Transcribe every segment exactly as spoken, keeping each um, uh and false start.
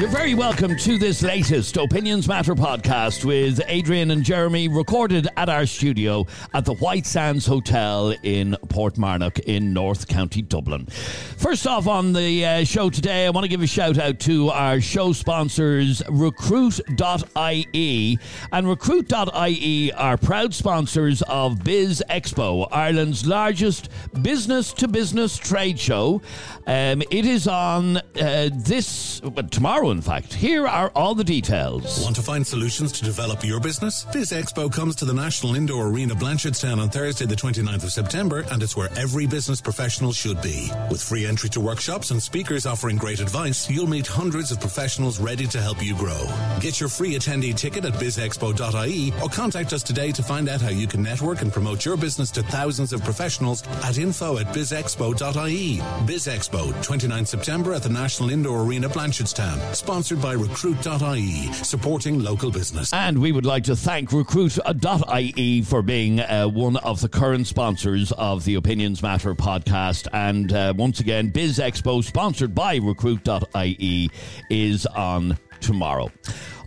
You're very welcome to this latest Opinions Matter podcast with Adrian and Jeremy, recorded at our studio at the White Sands Hotel in Portmarnock in North County Dublin. First off on the uh, show today, I want to give a shout out to our show sponsors, Recruit dot I E. And Recruit dot I E are proud sponsors of Biz Expo, Ireland's largest business-to-business trade show. Um, it is on uh, this, but tomorrow, in fact. Here are all the details. Want to find solutions to develop your business? Biz Expo comes to the National Indoor Arena Blanchardstown on Thursday the twenty-ninth of September, and it's where every business professional should be. With free entry to workshops and speakers offering great advice, you'll meet hundreds of professionals ready to help you grow. Get your free attendee ticket at biz expo dot I E or contact us today to find out how you can network and promote your business to thousands of professionals at info at biz expo dot I E. Biz Expo, twenty-ninth of September at the National Indoor Arena Blanchardstown. Sponsored by Recruit dot I E, supporting local business. And we would like to thank Recruit dot I E for being uh, one of the current sponsors of the Opinions Matter podcast. And uh, once again, Biz Expo, sponsored by Recruit dot I E, is on tomorrow.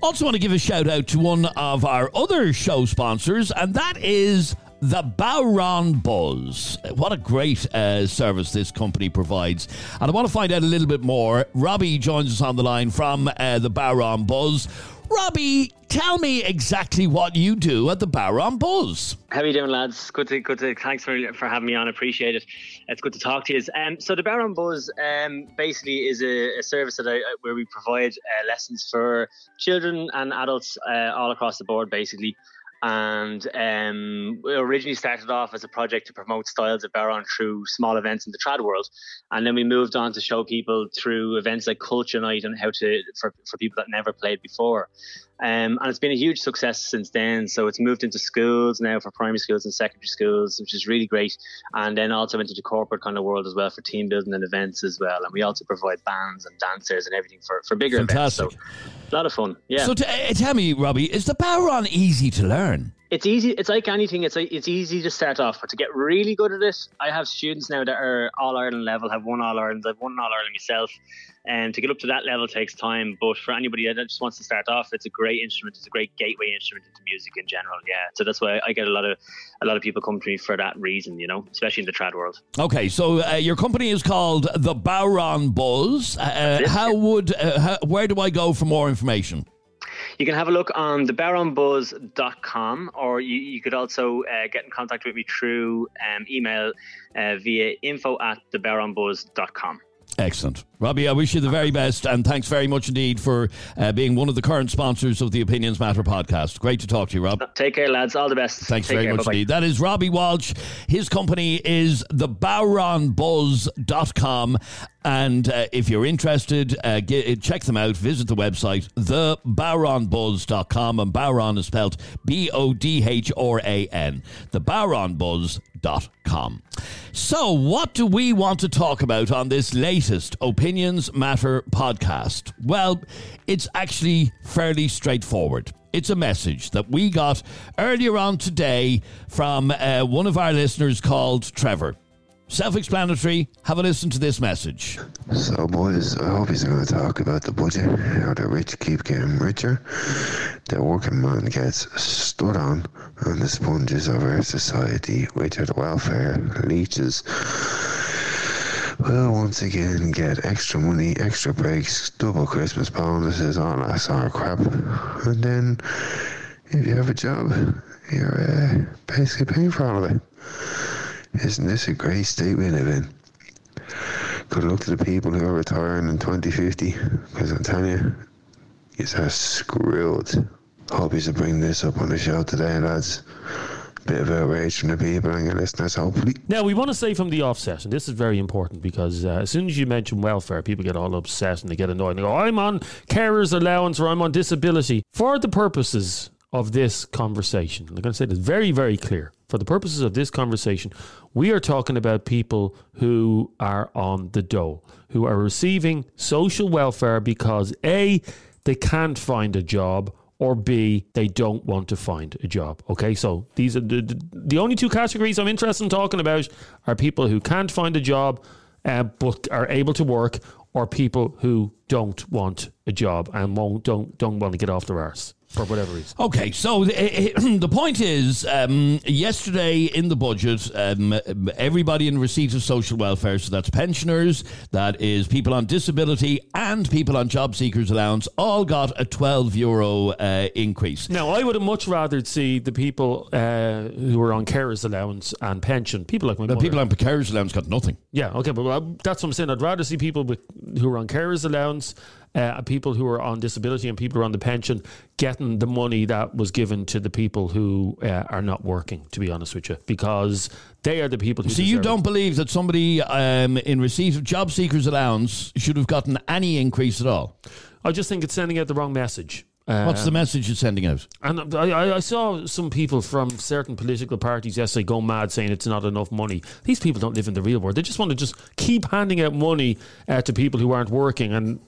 Also want to give a shout out to one of our other show sponsors, and that is The Baron Buzz. What a great uh, service this company provides. And I want to find out a little bit more. Robbie joins us on the line from uh, The Baron Buzz. Robbie, tell me exactly what you do at The Baron Buzz. How are you doing, lads? Good to, good to, thanks for, for having me on. Appreciate it. It's good to talk to you. Um, so The Baron Buzz um, basically is a, a service that I, where we provide uh, lessons for children and adults uh, all across the board, basically. And um, we originally started off as a project to promote styles of Bodhrán through small events in the trad world. And then we moved on to show people through events like Culture Night and how to, for, for people that never played before. Um, and it's been a huge success since then. So it's moved into schools now for primary schools and secondary schools, which is really great. And then also into the corporate kind of world as well for team building and events as well. And we also provide bands and dancers and everything for, for bigger Fantastic. events. So a lot of fun. Yeah. So t- uh, tell me, Robbie, is the Bodhrán easy to learn? It's easy. It's like anything. It's like, it's easy to start off, but to get really good at it, I have students now that are All Ireland level, have won All Ireland. I've won All Ireland myself, and to get up to that level takes time. But for anybody that just wants to start off, it's a great instrument. It's a great gateway instrument into music in general. Yeah, so that's why I get a lot of a lot of people come to me for that reason. You know, especially in the trad world. Okay, so uh, your company is called The Baron Buzz. Uh, how would uh, how, where do I go for more information? You can have a look on the baron buzz dot com, or you, you could also uh, get in contact with me through um, email uh, via info at the baron buzz dot com. Excellent. Robbie, I wish you the very best, and thanks very much indeed for uh, being one of the current sponsors of the Opinions Matter podcast. Great to talk to you, Rob. Take care, lads. All the best. Thanks Take very care. much Bye-bye. indeed. That is Robbie Walsh. His company is the baron buzz dot com, and uh, if you're interested, uh, get, check them out. Visit the website, the baron buzz dot com, and Bodhrán is spelled B O D H R A N, the baron buzz dot com. So what do we want to talk about on this latest Opinions Matter podcast? Well, it's actually fairly straightforward. It's a message that we got earlier on today from uh, one of our listeners called Trevor. Self-explanatory. Have a listen to this message. So, boys, I hope he's going to talk about the budget, how the rich keep getting richer, the working man gets stood on, and the sponges of our society, which are the welfare leeches, will once again get extra money, extra breaks, double Christmas bonuses, all that sort of crap. And then, if you have a job, you're uh, basically paying for all of it. Isn't this a great state we live in? Good luck to the people who are retiring in twenty fifty, because I'm telling you, you're screwed. Hope you bring this up on the show today, lads. Bit of outrage from the people and your listeners, hopefully. Now, we want to say from the offset, and this is very important, because uh, as soon as you mention welfare, people get all upset and they get annoyed and they go, I'm on carer's allowance or I'm on disability. For the purposes of this conversation, and I'm going to say this very, very clear, for the purposes of this conversation, we are talking about people who are on the dole, who are receiving social welfare because A, they can't find a job, or B, they don't want to find a job. Okay, so these are the, the, the only two categories I'm interested in talking about are people who can't find a job uh, but are able to work, or people who don't want a job and won't don't don't want to get off their arse for whatever reason. Okay, so the, the point is, um, yesterday in the budget, um, everybody in receipt of social welfare, so that's pensioners, that is people on disability and people on job seekers allowance, all got a twelve euro uh, increase. Now, I would have much rather see the people uh, who were on carers allowance and pension. People like my mother. The people on carers allowance got nothing. Yeah, okay, but well, that's what I'm saying. I'd rather see people with, who are on carers allowance, Uh, people who are on disability and people who are on the pension getting the money that was given to the people who uh, are not working, to be honest with you, because they are the people who So you don't it. believe that somebody um, in receipt of job seekers allowance should have gotten any increase at all? I just think it's sending out the wrong message. Um, What's the message you're sending out? And I, I saw some people from certain political parties yesterday go mad saying it's not enough money. These people don't live in the real world. They just want to just keep handing out money uh, to people who aren't working and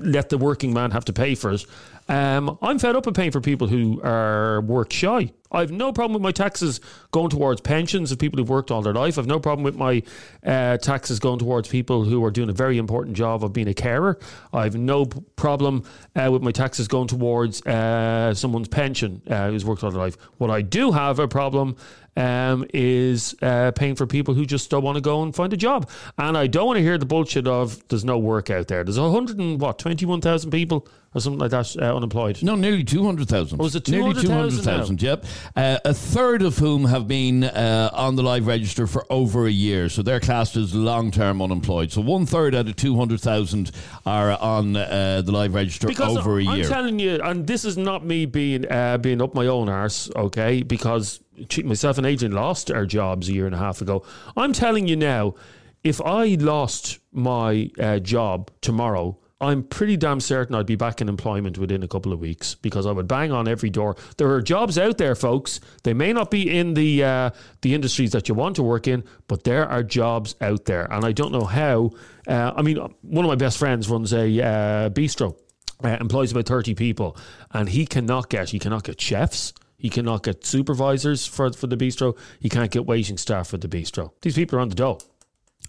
let the working man have to pay for it. Um, I'm fed up of paying for people who are work shy. I have no problem with my taxes going towards pensions of people who've worked all their life. I have no problem with my uh, taxes going towards people who are doing a very important job of being a carer. I have no problem uh, with my taxes going towards uh, someone's pension uh, who's worked all their life. What I do have a problem um, is uh, paying for people who just don't want to go and find a job. And I don't want to hear the bullshit of there's no work out there. There's one hundred and what, twenty-one thousand people or something like that, uh, unemployed. No, nearly two hundred thousand. Oh, was it two hundred thousand? Nearly two hundred thousand, yep. Uh, a third of whom have been uh, on the live register for over a year. So they're classed as long-term unemployed. So one third out of two hundred thousand are on uh, the live register because over a I'm year. I'm telling you, and this is not me being, uh, being up my own arse, okay, because myself and Adrian lost our jobs a year and a half ago. I'm telling you now, if I lost my uh, job tomorrow, I'm pretty damn certain I'd be back in employment within a couple of weeks because I would bang on every door. There are jobs out there, folks. They may not be in the uh, the industries that you want to work in, but there are jobs out there. And I don't know how. Uh, I mean, one of my best friends runs a uh, bistro, uh, employs about thirty people, and he cannot get he cannot get chefs. He cannot get supervisors for, for the bistro. He can't get waiting staff for the bistro. These people are on the dole.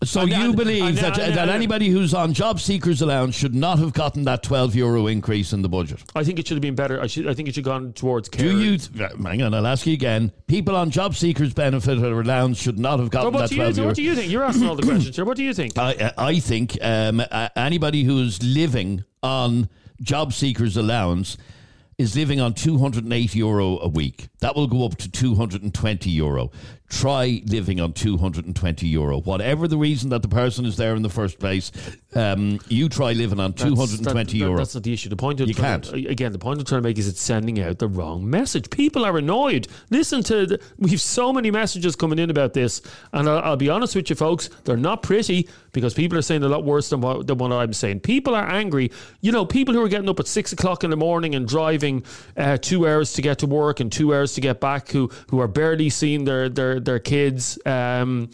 So and, you and, believe and, that, and, and, that anybody who's on job seekers allowance should not have gotten that twelve euro increase in the budget? I think it should have been better. I, should, I think it should have gone towards care. Do you... Th- hang on, I'll ask you again. People on job seekers benefit or allowance should not have gotten so that twelve euro. Th- what do you think? You're asking all the questions here. What do you think? I, I think um, uh, anybody who's living on job seekers allowance is living on two hundred eight euro a week. That will go up to two hundred twenty euro. Try living on two hundred twenty euro. Whatever the reason that the person is there in the first place, um, you try living on that's, two hundred twenty that, euro. That's not the issue. The point I'm you trying, can't. Again, the point I'm trying to make is it's sending out the wrong message. People are annoyed. Listen to, the, we have so many messages coming in about this. And I'll, I'll be honest with you, folks, they're not pretty because people are saying a lot worse than what, than what I'm saying. People are angry. You know, people who are getting up at six o'clock in the morning and driving uh, two hours to get to work and two hours to get back, who who are barely seeing their their their kids, um,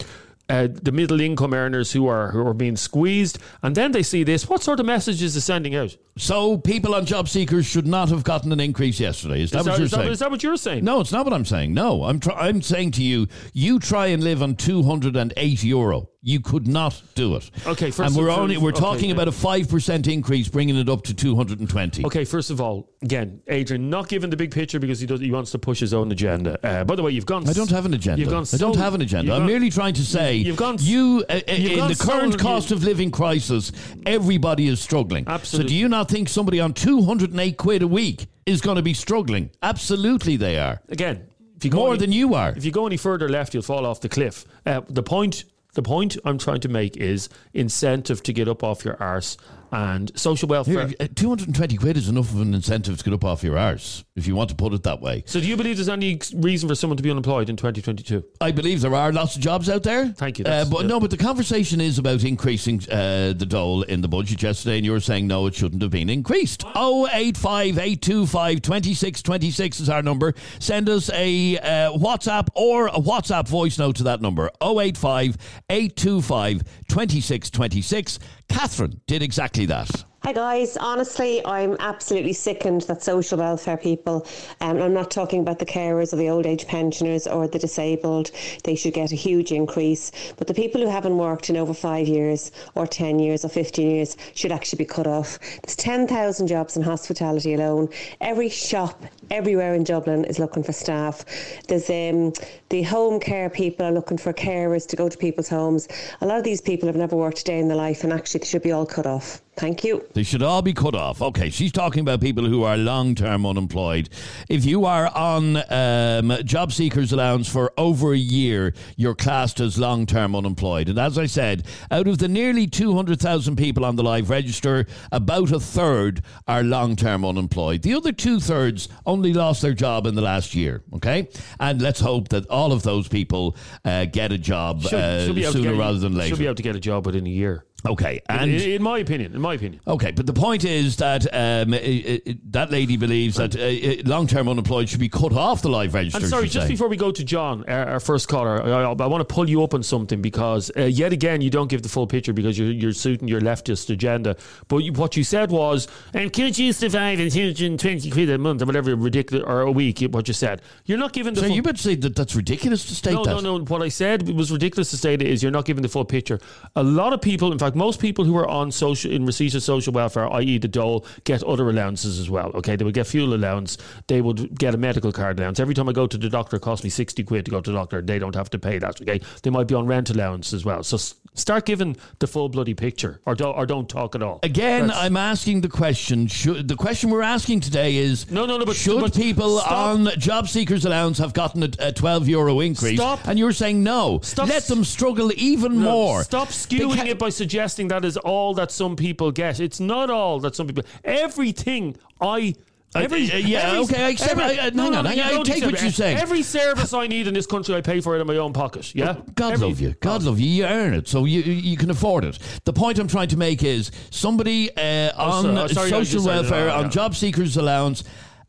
uh, the middle income earners who are who are being squeezed, and then they see this. What sort of message is it sending out? So people on job seekers should not have gotten an increase yesterday. Is that is what that, you're is saying? That, is that what you're saying? No, it's not what I'm saying. No, I'm tr- I'm saying to you, you try and live on two hundred eight euro. You could not do it. Okay, first and we're of, only we're okay, talking about a five percent increase, bringing it up to two hundred and twenty. Okay, first of all, again, Adrian, not giving the big picture because he does he wants to push his own agenda. Uh, by the way, you've gone. I don't have an agenda. You've gone so, I don't have an agenda. I'm gone, merely trying to say you've gone. You uh, you've in gone the current so, cost of living crisis, everybody is struggling. Absolutely. So, do you not think somebody on two hundred and eight quid a week is going to be struggling? Absolutely, they are. Again, if you go more any, than you are. If you go any further left, you'll fall off the cliff. Uh, the point. The point I'm trying to make is incentive to get up off your arse and social welfare. Here, two hundred twenty quid is enough of an incentive to get up off your arse, if you want to put it that way. So do you believe there's any reason for someone to be unemployed in twenty twenty-two? I believe there are lots of jobs out there. Thank you. Uh, but yeah. No, but the conversation is about increasing uh, the dole in the budget yesterday, and you were saying, no, it shouldn't have been increased. oh eight five, eight two five, two six two six is our number. Send us a uh, WhatsApp or a WhatsApp voice note to that number, oh eight five, eight two five, two six two six. Catherine did exactly that. Hi guys, honestly, I'm absolutely sickened that social welfare people, and um, I'm not talking about the carers or the old age pensioners or the disabled, they should get a huge increase, but the people who haven't worked in over five years or ten years or fifteen years should actually be cut off. There's ten thousand jobs in hospitality alone. Every shop everywhere in Dublin is looking for staff. There's um, the home care people are looking for carers to go to people's homes. A lot of these people have never worked a day in their life, and actually they should be all cut off. Thank you. They should all be cut off. Okay, she's talking about people who are long-term unemployed. If you are on um, Job Seekers Allowance for over a year, you're classed as long-term unemployed. And as I said, out of the nearly two hundred thousand people on the live register, about a third are long-term unemployed. The other two-thirds only lost their job in the last year, okay? And let's hope that all of those people uh, get a job should, uh, should sooner rather than later. Should be able to get a job within a year. Okay, and in, in my opinion, in my opinion. Okay, but the point is that um, it, it, that lady believes that uh, long-term unemployed should be cut off the live register. And sorry, just say. Before we go to John, our, our first caller, I, I, I want to pull you up on something because uh, yet again you don't give the full picture because you're, you're suiting your leftist agenda. But you, what you said was, and could you survive in two hundred twenty quid a month or whatever ridiculous or a week? What you said, you're not giving the. So full you better say that that's ridiculous to state. No, that. no, no. What I said was ridiculous to state is you're not giving the full picture. A lot of people, in fact. Most people who are on social in receipt of social welfare, that is the dole, get other allowances as well. Okay, they would get fuel allowance, they would get a medical card allowance. Every time I go to the doctor, it costs me sixty quid to go to the doctor. They don't have to pay that. Okay, they might be on rent allowance as well. So start giving the full bloody picture, or don't, or don't talk at all. Again, That's, I'm asking the question. Should, the question we're asking today is: no, no, no. But should but people stop. on Job Seekers Allowance have gotten a, a twelve euro increase? Stop. And you're saying no. Stop. Let them struggle even no, more. Stop skewing Beca- it by suggesting. Suggesting that is all that some people get. It's not all that some people. Everything I. Every, uh, yeah, every, okay, I accept every, I, uh, no, hang on, no, hang on, I take what you're saying. Every service I need in this country, I pay for it in my own pocket, yeah? Well, God every, love you, God love you, you earn it, so you you can afford it. The point I'm trying to make is, somebody uh, on oh, sorry, sorry, social welfare, all, yeah. on Job Seekers Allowance,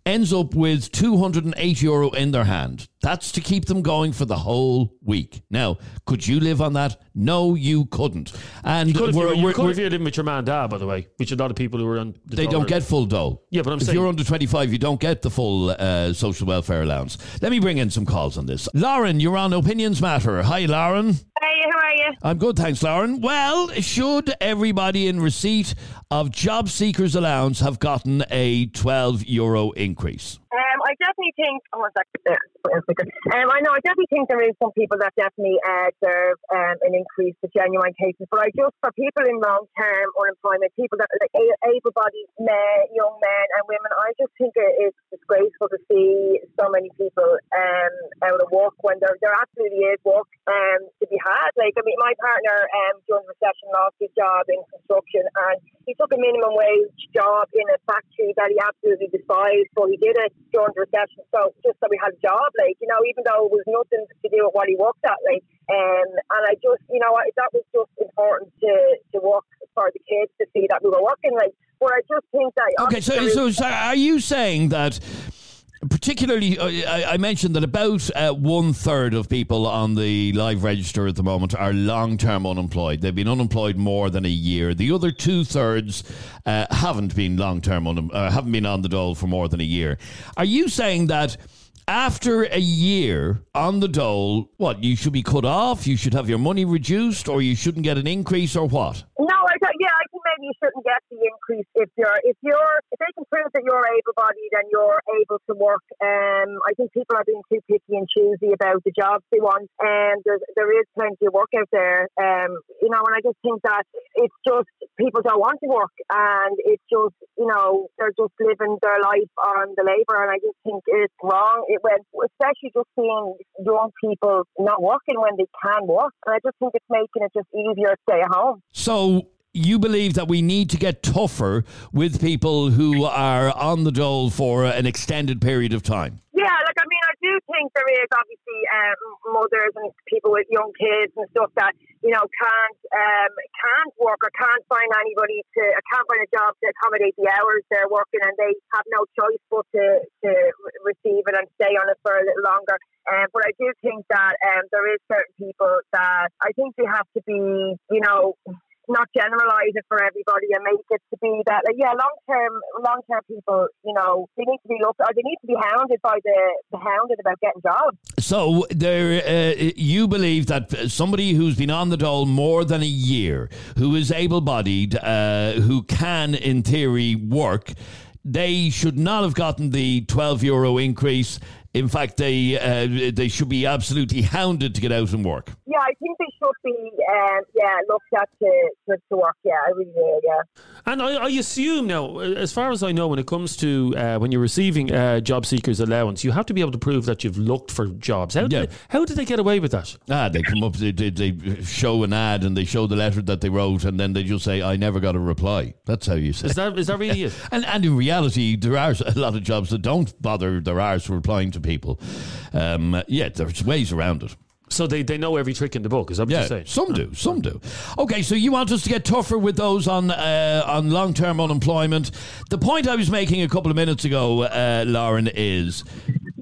ends up with two hundred eight euro in their hand. That's to keep them going for the whole week. Now, could you live on that? No, you couldn't. And you could if we're, you, we're, could we're, if you're living with your man and dad, by the way, which a lot of people who are on the They dollar. don't get full dole. Yeah, but I'm if saying... If you're under twenty-five, you don't get the full uh, social welfare allowance. Let me bring in some calls on this. Lauren, you're on Opinions Matter. Hi, Lauren. Hey, how are you? I'm good, thanks, Lauren. Well, should everybody in receipt of Job Seekers Allowance have gotten a twelve euro increase? Um, I definitely think. Oh, one second. Um, I know. I definitely think there is some people that definitely uh, deserve um, an increase for genuine cases. But I just for people in long-term unemployment, people that are like, able-bodied men, young men and women, I just think it is disgraceful to see so many people um, out of work when there there absolutely is work um, to be had. Like I mean, my partner um, during the recession lost his job in construction, and he took a minimum wage job in a factory that he absolutely despised, but he did it. During the recession, so just that we had a job, like, you know, even though it was nothing to do with what he worked at, like, um, and I just, you know, I, that was just important to, to work for the kids to see that we were working, like, but I just think that... Okay, so, so, so are you saying that... Particularly, I mentioned that about uh, one third of people on the live register at the moment are long-term unemployed. They've been unemployed more than a year. The other two thirds uh, haven't been long-term un- uh, haven't been on the dole for more than a year. Are you saying that? After a year on the dole, what, you should be cut off, you should have your money reduced, or you shouldn't get an increase, or what? No, I don't, yeah, I think maybe you shouldn't get the increase if you're, if you're, if they can prove that you're able-bodied and you're able to work. Um, I think people are being too picky and choosy about the jobs they want, and there's, there is plenty of work out there, um, you know, and I just think that it's just, people don't want to work, and it's just, you know, they're just living their life on the labour, and I just think it's wrong. It went, especially just seeing young people not working when they can work. And I just think it's making it just easier to stay at home. So you believe that we need to get tougher with people who are on the dole for an extended period of time? Yeah, like, I mean, I do think there is obviously um, mothers and people with young kids and stuff that, you know, can't um, can't work or can't find anybody to, or can't find a job to accommodate the hours they're working, and they have no choice but to, to receive it and stay on it for a little longer. Um, but I do think that um, there is certain people that I think they have to be, you know... not generalise it for everybody and make it to be that, like, yeah, long-term long-term people, you know, they need to be looked, or they need to be hounded by the, hounded about getting jobs. So there, uh, you believe that somebody who's been on the dole more than a year, who is able-bodied, uh, who can, in theory, work, they should not have gotten the twelve euro increase. In fact, they uh, they should be absolutely hounded to get out and work. Yeah, I think they should be, um, yeah, looked at to, to, to work, yeah, I really do, yeah. And I, I assume now, as far as I know, when it comes to uh, when you're receiving uh, job seekers allowance, you have to be able to prove that you've looked for jobs. How, yeah. did, they, how did they get away with that? Ah, they come up, they, they, they show an ad and they show the letter that they wrote, and then they just say, I never got a reply. That's how you say is that, is that really it? And, and in reality, there are a lot of jobs that don't bother their arse replying to people. Um, yeah, there's ways around it. So they, they know every trick in the book, is that what yeah, you're saying? Some do, some do. Okay, so you want us to get tougher with those on uh, on long-term unemployment. The point I was making a couple of minutes ago, uh, Lauren, is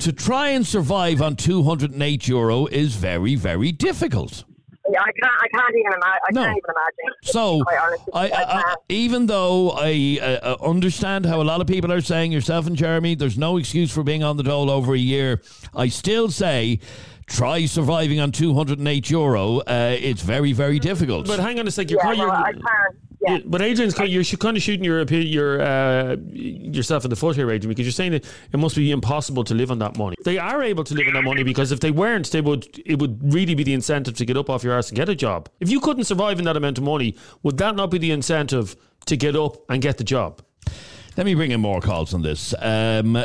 to try and survive on two hundred and eight euro is very, very difficult. Yeah, I can't. I can't even imagine. I no. can't even imagine. So, I, I, I, even though I uh, understand how a lot of people are saying, yourself and Jeremy, there's no excuse for being on the dole over a year, I still say, try surviving on two hundred and eight euro. Uh, it's very, very difficult. But hang on a second. Yeah, no, I can't. Yeah. But Adrian's kind of, you're kind of shooting your your uh, yourself in the foot here, Adrian, because you're saying that it must be impossible to live on that money. They are able to live on that money, because if they weren't, they would it would really be the incentive to get up off your arse and get a job. If you couldn't survive in that amount of money, would that not be the incentive to get up and get the job? Let me bring in more calls on this. Um,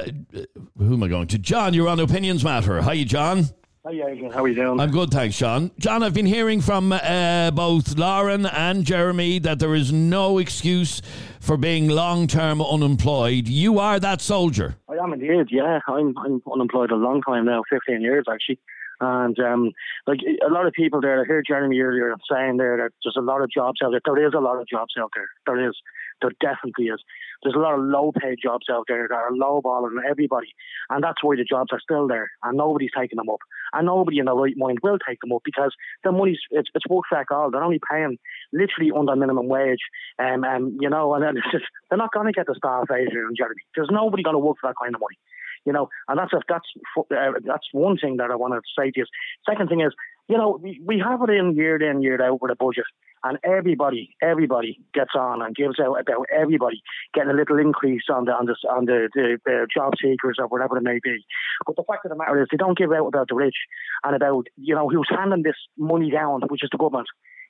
who am I going to? John, you're on Opinions Matter. Hi, John. Hi, Adrian. How are you doing? I'm good, thanks, Sean. John, I've been hearing from uh, both Lauren and Jeremy that there is no excuse for being long-term unemployed. You are that soldier. I am indeed, yeah. I'm, I'm unemployed a long time now, fifteen years, actually. And, um, like, a lot of people there, I heard Jeremy earlier saying there that there's a lot of jobs out there. There is a lot of jobs out there. There is. There definitely is. There's a lot of low-paid jobs out there that are lowballing everybody, and that's why the jobs are still there, and nobody's taking them up, and nobody in their right mind will take them up, because the money's it's, it's worth like all. They're only paying literally under minimum wage, um, um, you know, and then it's just, they're not going to get the staff, Adrian and Jeremy. There's nobody going to work for that kind of money, you know, and that's a, that's uh, that's one thing that I want to say to you. Second thing is, you know, we, we have it in year in, year out with a budget. And everybody, everybody gets on and gives out about everybody getting a little increase on the on the on the, the, the job seekers or whatever it may be. But the fact of the matter is, they don't give out about the rich and about, you know, who's handing this money down, which is the government.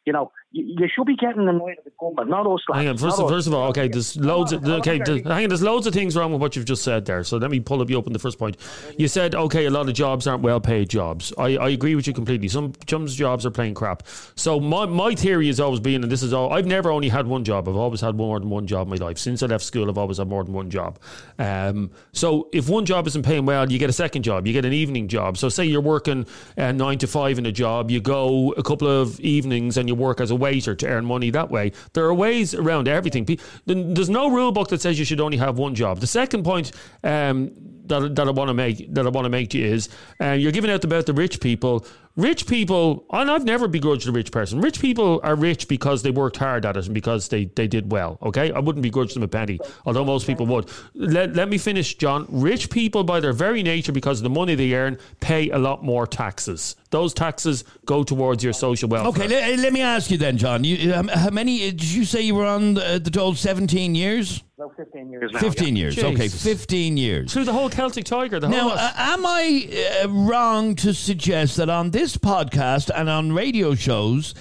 You know, you, you should be getting annoyed at the government, not us. Hang on, first, first of all, okay, there's loads. Of, okay, there's, hang on, there's loads of things wrong with what you've just said there. So let me pull up you up on the first point. You said, okay, a lot of jobs aren't well-paid jobs. I, I agree with you completely. Some, some jobs are plain crap. So my my theory has always been, and this is all, I've never only had one job. I've always had more than one job in my life. Since I left school, I've always had more than one job. Um, so if one job isn't paying well, you get a second job. You get an evening job. So say you're working uh, nine to five in a job. You go a couple of evenings and you work as a waiter to earn money that way. There are ways around everything. There's no rule book that says you should only have one job. The second point um, that that I want to make that I want to make to you is uh, you're giving out about the rich people. Rich people, and I've never begrudged a rich person. Rich people are rich because they worked hard at it and because they, they did well, okay? I wouldn't begrudge them a penny, although most people would. Let, let me finish, John. Rich people, by their very nature, because of the money they earn, pay a lot more taxes. Those taxes go towards your social welfare. Okay, let, let me ask you then, John. You, um, how many, did you say you were on the, the dole seventeen years? No, fifteen years now. fifteen yeah. years, Jesus. Okay, fifteen years. Through the whole Celtic Tiger, the whole Now, uh, am I uh, wrong to suggest that on this podcast and on radio shows,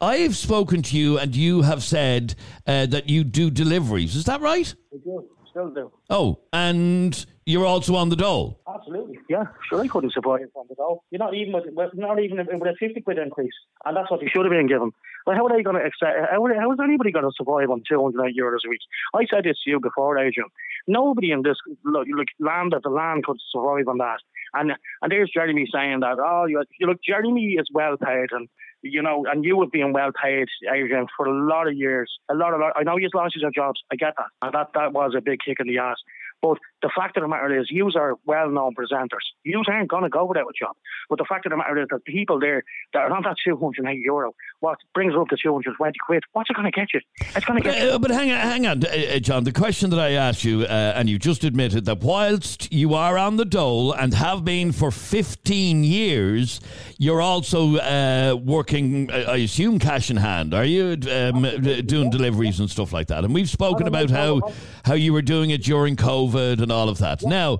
I have spoken to you and you have said uh, that you do deliveries. Is that right? I do, still do. Oh, and you're also on the dole? Absolutely, yeah. Sure, I couldn't survive on the dole. You're not even with, not even with a fifty quid increase, and that's what you should have been given. Well, how are they going to accept? How, how is anybody going to survive on two hundred and eight euros a week? I said this to you before, Adrian. Nobody in this look, look, land of the land could survive on that. And and there's Jeremy saying that. Oh, you look, Jeremy is well paid, and you know, and you have been well paid, Adrian, for a lot of years. A lot of I know you've lost your jobs. I get that, and that, that was a big kick in the ass. But the fact of the matter is, yous are well-known presenters. Yous aren't going to go without a job. But the fact of the matter is that people there that are on that two hundred and eighty euro, what brings up to two hundred twenty quid, what's it going to get you? It's going to get you. Uh, but hang on, hang on, uh, John. The question that I asked you, uh, and you just admitted that whilst you are on the dole and have been for fifteen years, you're also uh, working, I assume, cash in hand. Are you um, doing deliveries and stuff like that? And we've spoken about how, how you were doing it during COVID and all of that. Now,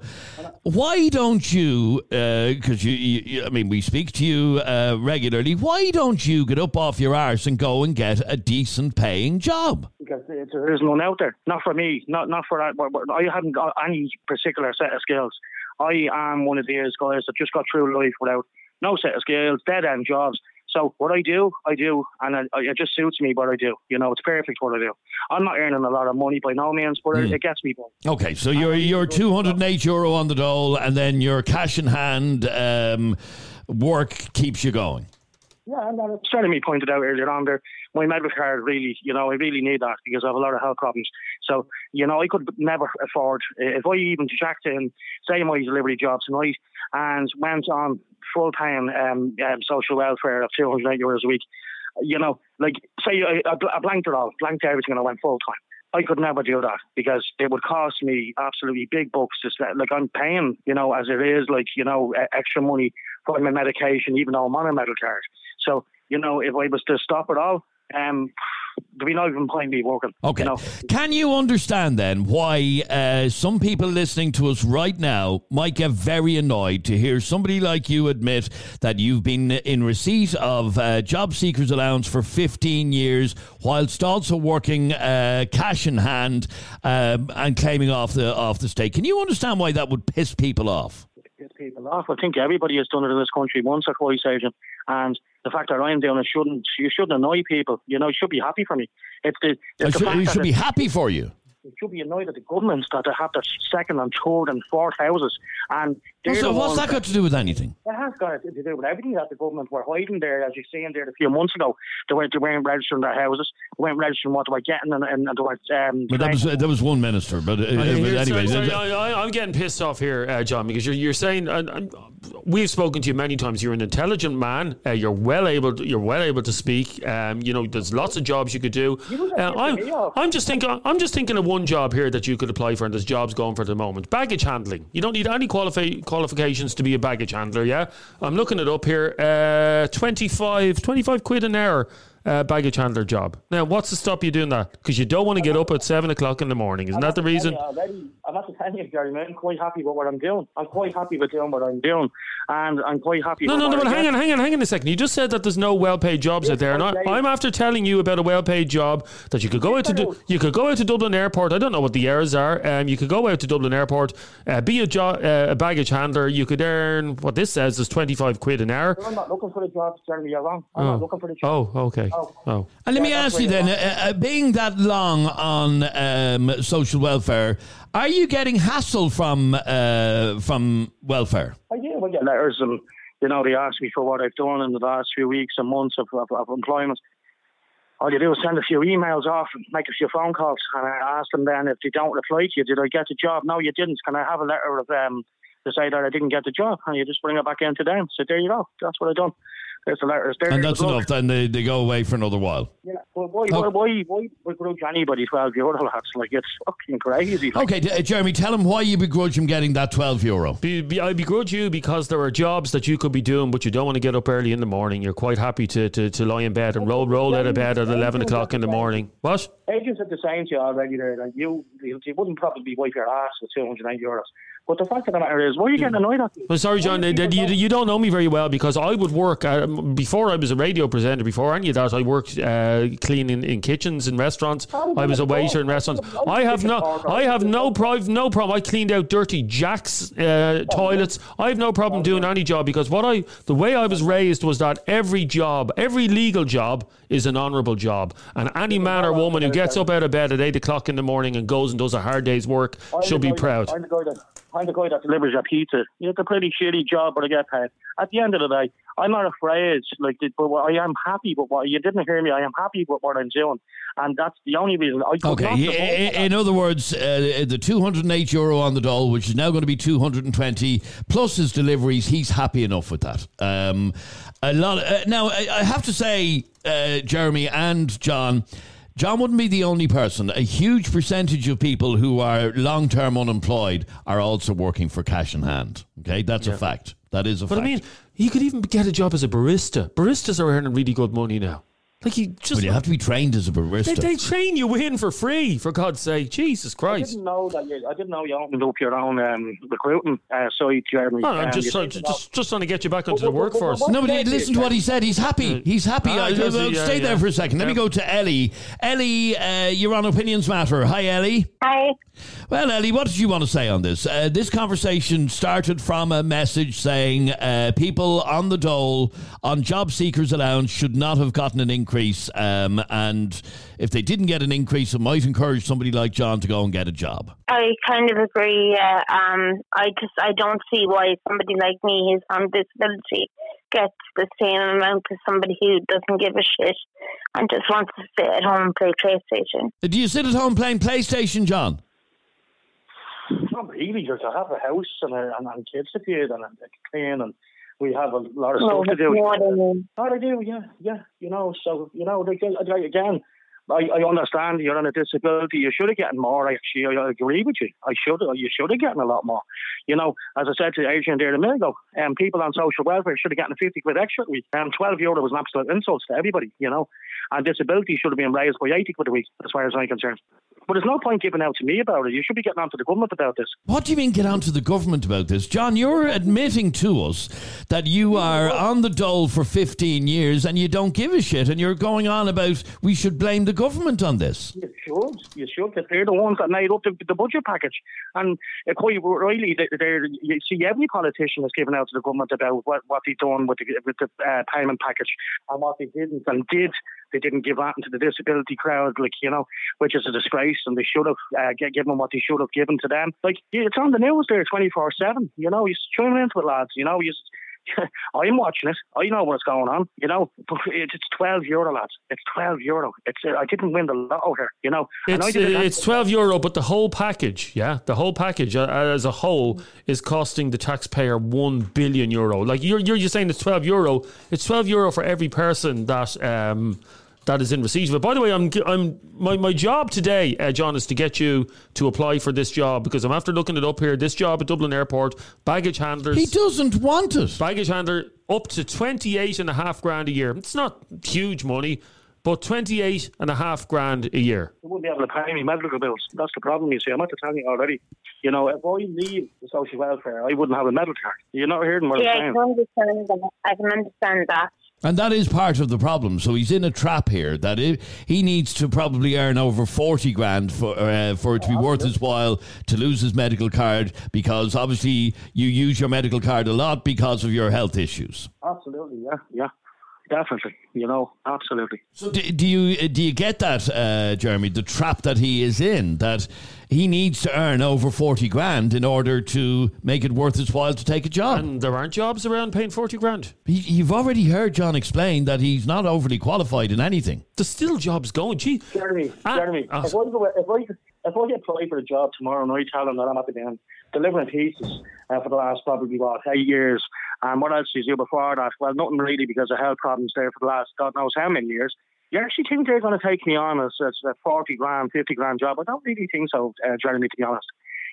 why don't you, because uh, you, you, I mean, we speak to you uh, regularly, why don't you get up off your arse and go and get a decent paying job? Because there is none out there. Not for me. Not not for I, I haven't got any particular set of skills. I am one of these guys that just got through life without no set of skills, dead-end jobs. So what I do, I do, and I, I, it just suits me what I do. You know, it's perfect what I do. I'm not earning a lot of money by no means, but mm. it gets me by. Okay, so you're you're two hundred and eight euro on the dole, and then your cash in hand um, work keeps you going. Yeah, and as Jeremy pointed out earlier on there, my medical card really, you know, I really need that because I have a lot of health problems. So, you know, I could never afford, if I even jacked in, say my delivery job tonight and went on full-time um, um, social welfare of two hundred and eight euros a week, you know, like, say I, I blanked it all, blanked everything and I went full-time. I could never do that because it would cost me absolutely big bucks. Just like I'm paying, you know, as it is, like, you know, extra money for my medication, even though I'm on a medical card. So, you know, if I was to stop it all, um, there'd be no even point me working. Okay. You know? Can you understand then why uh, some people listening to us right now might get very annoyed to hear somebody like you admit that you've been in receipt of uh, job seekers allowance for fifteen years whilst also working uh, cash in hand um, and claiming off the, off the state? Can you understand why that would piss people off? Piss people off. I think everybody has done it in this country once or twice, Adrian. And the fact that I'm doing it shouldn't, you shouldn't annoy people. You know, you should be happy for me. It's the, it's should, the fact you should be happy for you. You should be annoyed at the governments that they have their second and third and fourth houses. And well, so what's that got to do with anything? It has got to do with everything that the government were hiding there, as you've seen there a few months ago. They weren't, they weren't registering their houses. They weren't registering what they were getting. And, and, and they weren't, um, but that was, that was one minister. But uh, anyway. I'm getting pissed off here, uh, John, because you're, you're saying, and, and we've spoken to you many times, you're an intelligent man. Uh, you're well able to, you're well able to speak. Um, you know, there's lots of jobs you could do. Uh, I'm, I'm, just think, I'm just thinking of one job here that you could apply for, and there's jobs going for at the moment. Baggage handling. You don't need any qualifi- qualifications to be a baggage handler, yeah? I'm looking it up here. Uh, twenty-five quid an hour uh, baggage handler job. Now, what's to stop you doing that? Because you don't want to get up at seven o'clock in the morning. Isn't that the reason? I'm not to tell you, Jeremy, I'm quite happy with what I'm doing. I'm quite happy with doing what I'm doing. And I'm quite happy no, with no, what no, I'm doing. No, no, no, hang on, hang on, hang on a second. You just said that there's no well-paid jobs yes, out there. And I, I'm after telling you about a well-paid job that you could go out to du- you could go out to Dublin Airport. I don't know what the hours are. Um, you could go out to Dublin Airport, uh, be a, jo- uh, a baggage handler. You could earn, what this says, is twenty-five quid an hour. No, I'm not looking for the job, Jeremy, you're wrong. I'm oh. not looking for the job. Oh, okay. Oh. oh. And let yeah, me ask you then, uh, being that long on um, social welfare, are you getting hassle from uh, from welfare? I do. I get letters, and you know they ask me for what I've done in the last few weeks and months of, of, of employment. All you do is send a few emails off, and make a few phone calls, and I ask them then if they don't reply to you, did I get the job? No, you didn't. Can I have a letter of um, to say that I didn't get the job? And you just bring it back in to them. So there you go. That's what I've done. There's the letters there. And that's enough. Then they, they go away for another while. Yeah. Well, why, oh. why, why, why, why begrudge anybody twelve euro? That's like, it's fucking crazy. Okay, uh, Jeremy, tell him why you begrudge him getting that twelve euro. Be, be, I begrudge you because there are jobs that you could be doing, but you don't want to get up early in the morning. You're quite happy to, to, to lie in bed and roll roll out of bed at eleven o'clock in the morning. What? Agents at the same to you already there. Like you, you wouldn't probably wipe your ass with two hundred and eighty euros. But the fact of the matter is, why are you getting annoyed at me? Well, sorry, John, you, you, you don't know me very well because I would work, uh, before I was a radio presenter, before any of that, I worked uh, cleaning in kitchens and restaurants. I was a waiter in restaurants. I have no I have no, pro- no problem. I cleaned out dirty jacks, uh, toilets. I have no problem doing any job because what I the way I was raised was that every job, every legal job is an honourable job. And any man or woman who gets up out of bed at eight o'clock in the morning and goes and does a hard day's work should be proud. I'm the guy that delivers your pizza. It's a pretty shitty job, but I get paid. At the end of the day, I'm not afraid. Like, but I am happy with what you didn't hear me. I am happy with what I'm doing, and that's the only reason. I okay. In, in other words, uh, the two hundred eight euro on the dole, which is now going to be two hundred twenty plus his deliveries, he's happy enough with that. Um, a lot. Of, uh, now, I, I have to say, uh, Jeremy and John. John wouldn't be the only person. A huge percentage of people who are long-term unemployed are also working for cash in hand. Okay, that's yeah. a fact. That is a but fact. But I mean, you could even get a job as a barista. Baristas are earning really good money now. Like you just well, you have to be trained as a barista. They, they train you in for free, for God's sake. Jesus Christ! I didn't know that. You, I didn't know you opened up your own um, recruiting uh, site, Jeremy. Oh, I'm um, just, so, just just trying to get you back onto but, the but, workforce. But, but, but, no, but listen to what he said. He's happy. He's happy. Uh, I, does, I, yeah, stay yeah. there for a second. Let yeah. me go to Ellie. Ellie, uh, you're on Opinions Matter. Hi, Ellie. Hi. Well, Ellie, what did you want to say on this? Uh, this conversation started from a message saying uh, people on the dole, on job seekers' allowance, should not have gotten an increase. Um, and if they didn't get an increase, it might encourage somebody like John to go and get a job. I kind of agree. Yeah. Um, I just I don't see why somebody like me who's on disability gets the same amount as somebody who doesn't give a shit and just wants to sit at home and play PlayStation. Do you sit at home playing PlayStation, John? Not really, because I have a house and, a, and, and kids to feed and a clean and we have a lot of no, stuff to do. What I do, yeah, yeah, you know, so, you know, again, I, I understand you're on a disability, you should have gotten more, actually, I agree with you, I should have, you should have gotten a lot more. You know, as I said to Adrian there a minute ago, um, people on social welfare should have gotten fifty quid extra a week, um, twelve euro was an absolute insult to everybody, you know, and disability should have been raised by eighty quid a week, as far as I'm concerned. But there's no point giving out to me about it. You should be getting on to the government about this. What do you mean get on to the government about this? John, you're admitting to us that you are on the dole for fifteen years and you don't give a shit and you're going on about we should blame the government on this. You should. You should. They're the ones that made up the, the budget package. And uh, quite really, they're, you see, every politician is giving out to the government about what, what they've done with the, with the uh, payment package and what they didn't and did. They didn't give that to the disability crowd, like, you know, which is a disgrace, and they should have uh, given them what they should have given to them. Like, it's on the news there twenty-four seven, you know, you're tuning into it, lads, you know, you I'm watching it. I know what's going on, you know. It's twelve euro, lads. It's twelve euro. It's uh, I didn't win the lotto here, you know. It's, and I it it's twelve euro, but the whole package, yeah, the whole package uh, as a whole is costing the taxpayer one billion euro. Like you're you're just saying it's twelve euro. It's twelve euro for every person that um that is in receipt of it. By the way, I'm I'm my, my job today, uh, John, is to get you to apply for this job because I'm after looking it up here. This job at Dublin Airport, baggage handlers. He doesn't want it. Baggage handler up to twenty eight and a half grand a year. It's not huge money, but twenty eight and a half grand a year. You won't be able to pay me medical bills. That's the problem. You see, I'm at the telling you already. You know, if I leave the social welfare, I wouldn't have a medical card. You're not hearing what yeah, I'm saying. Yeah, I can understand that. I can understand that. And that is part of the problem. So he's in a trap here that it, he needs to probably earn over forty grand for uh, for it to be worth his while to lose his medical card because obviously you use your medical card a lot because of your health issues. Absolutely, yeah, yeah. Definitely, you know, absolutely. So do, do you do you get that, uh, Jeremy, the trap that he is in, that he needs to earn over forty grand in order to make it worth his while to take a job? And there aren't jobs around paying forty grand. He, you've already heard John explain that he's not overly qualified in anything. There's still jobs going, gee. Jeremy, ah, Jeremy, ah, if, I, if, I, if I apply for a job tomorrow and I tell him that I'm up at the end, delivering pieces uh, for the last probably, what, eight years, and what else did you do before that? Well, nothing really because of health problems there for the last God knows how many years. You actually think they're going to take me on as, as a forty grand, fifty grand job? I don't really think so, uh, Jeremy, to be honest.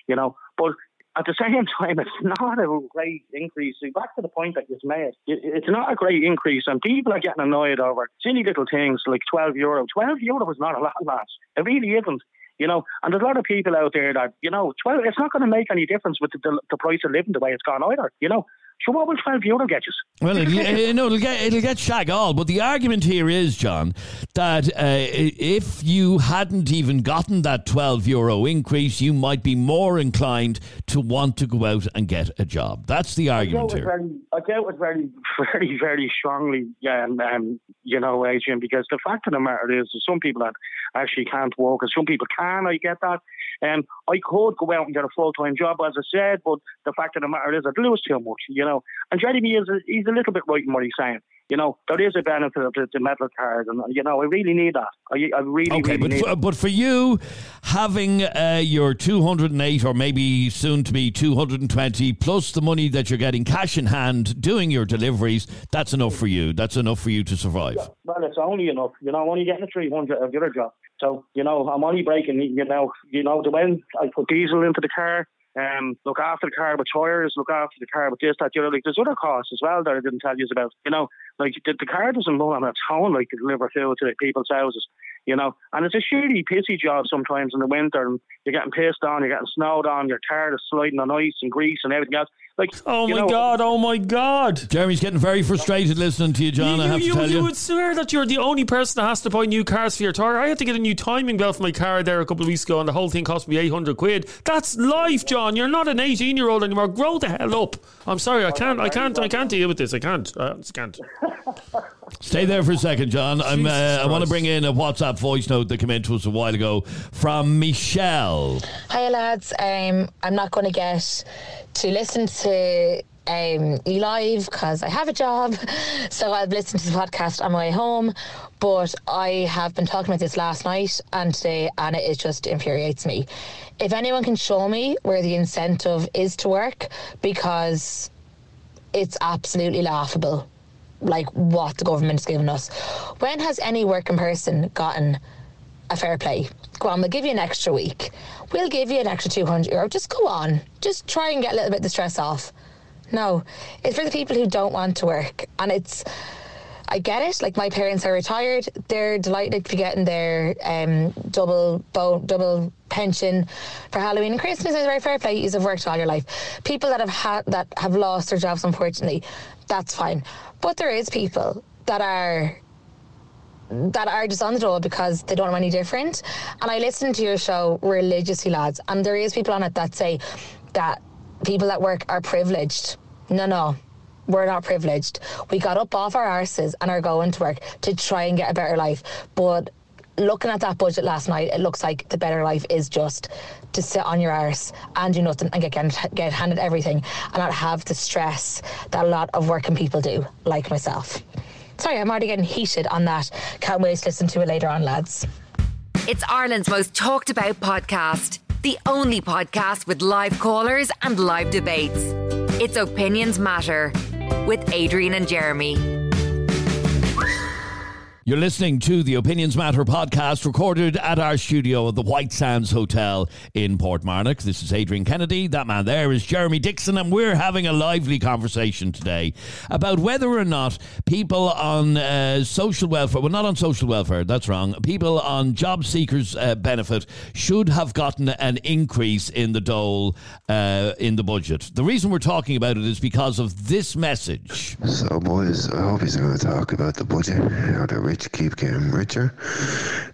You know, but at the same time, it's not a great increase. Back to the point that you've made, it's not a great increase, and people are getting annoyed over silly little things like twelve euro. twelve euro is not a lot, lads. It really isn't. You know, and there's a lot of people out there that, you know, twelve, it's not going to make any difference with the, the, the price of living the way it's gone either, you know. So what will twelve euro get you? Well, it'll, no, it'll get, it'll get shag all. But the argument here is, John, that uh, if you hadn't even gotten that twelve euro increase, you might be more inclined to want to go out and get a job. That's the argument I here. Very, I doubt it very, very, very strongly, um, um, you know, Adrian, because the fact of the matter is that some people that actually can't walk, and some people can, I get that. Um, I could go out and get a full-time job, as I said, but the fact of the matter is I'd lose too much, you know. And Jeremy is a, he's a little bit right in what he's saying. You know, there is a benefit of the, the metal card, and, you know, I really need that. I, I really, okay, really but need for, that. But for you, having uh, your two hundred and eight or maybe soon to be two hundred and twenty, plus the money that you're getting cash in hand, doing your deliveries, that's enough for you. That's enough for you to survive. Yeah, well, it's only enough. You know, I'm only getting a three hundred of the other job. So, you know, I'm only breaking, you know, you know, the when I put diesel into the car, Um, look after the car with tires, look after the car with this, that, you know, like there's other costs as well that I didn't tell you about, you know, like the, the car doesn't run on its own, like to deliver food to people's houses, you know, and it's a shitty, pissy job sometimes in the winter, and you're getting pissed on, you're getting snowed on, your car is sliding on ice and grease and everything else. Like, oh my know, God, oh my God. Jeremy's getting very frustrated listening to you, John, you, I have you, to tell you. You would swear that you're the only person that has to buy new cars for your tire. I had to get a new timing belt for my car there a couple of weeks ago and the whole thing cost me eight hundred quid. That's life, John. You're not an eighteen-year-old anymore. Grow the hell up. I'm sorry, I can't, I can't, I can't deal with this. I can't, I just can't. Stay there for a second, John. I'm, uh, I want to bring in a WhatsApp voice note that came in to us a while ago from Michelle. Hi, lads. Um, I'm not going to get to listen to um, live because I have a job, so I'll listen to the podcast on my way home. But I have been talking about this last night and today, and it just infuriates me. If anyone can show me where the incentive is to work, because it's absolutely laughable. Like what the government's given us. When has any working person gotten a fair play? Go on, we'll give you an extra week. We'll give you an extra two hundred euro. Just go on. Just try and get a little bit of the stress off. No, it's for the people who don't want to work. And it's, I get it. Like my parents are retired. They're delighted to be getting their um, double bo- double pension for Halloween and Christmas. Is very fair play. You've worked all your life. People that have had that have lost their jobs, unfortunately, that's fine. But there is people that are that are just on the dole because they don't know any different. And I listen to your show religiously, lads, and there is people on it that say that people that work are privileged. No, no, we're not privileged. We got up off our arses and are going to work to try and get a better life. But looking at that budget last night, it looks like the better life is just to sit on your arse and do nothing and get get handed everything and not have the stress that a lot of working people do, like myself. Sorry, I'm already getting heated on that. Can't wait to listen to it later on, lads. It's Ireland's most talked about podcast, the only podcast with live callers and live debates. It's Opinions Matter with Adrian and Jeremy. You're listening to the Opinions Matter podcast recorded at our studio at the White Sands Hotel in Portmarnock. This is Adrian Kennedy. That man there is Jeremy Dixon, and we're having a lively conversation today about whether or not people on uh, social welfare, well, not on social welfare, that's wrong, people on job seekers uh, benefit should have gotten an increase in the dole uh, in the budget. The reason we're talking about it is because of this message. So, boys, I hope he's going to talk about the budget, how the rich keep getting richer,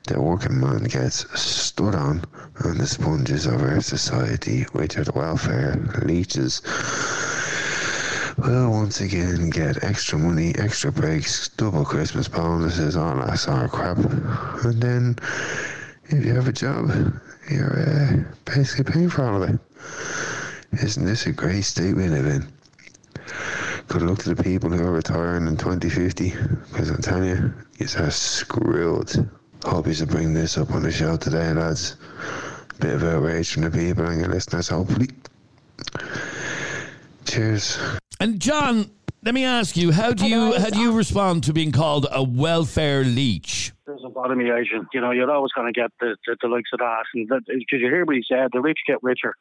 the working man gets stood on, and the sponges of our society, which are the welfare leeches, will once again get extra money, extra breaks, double Christmas bonuses, all that sort of crap. And then if you have a job, you're uh, basically paying for all of it. Isn't this a great state we live in? Good luck to the people who are retiring in twenty fifty, because I'm telling you, you're screwed. Hope you should bring this up on the show today, lads. Bit of outrage from the people and your listeners, hopefully. Cheers. And John, let me ask you, how do you how do you respond to being called a welfare leech? Doesn't bother me, Asian. You know, you're always going to get the, the, the likes of that. And that, did you hear what he said? The rich get richer.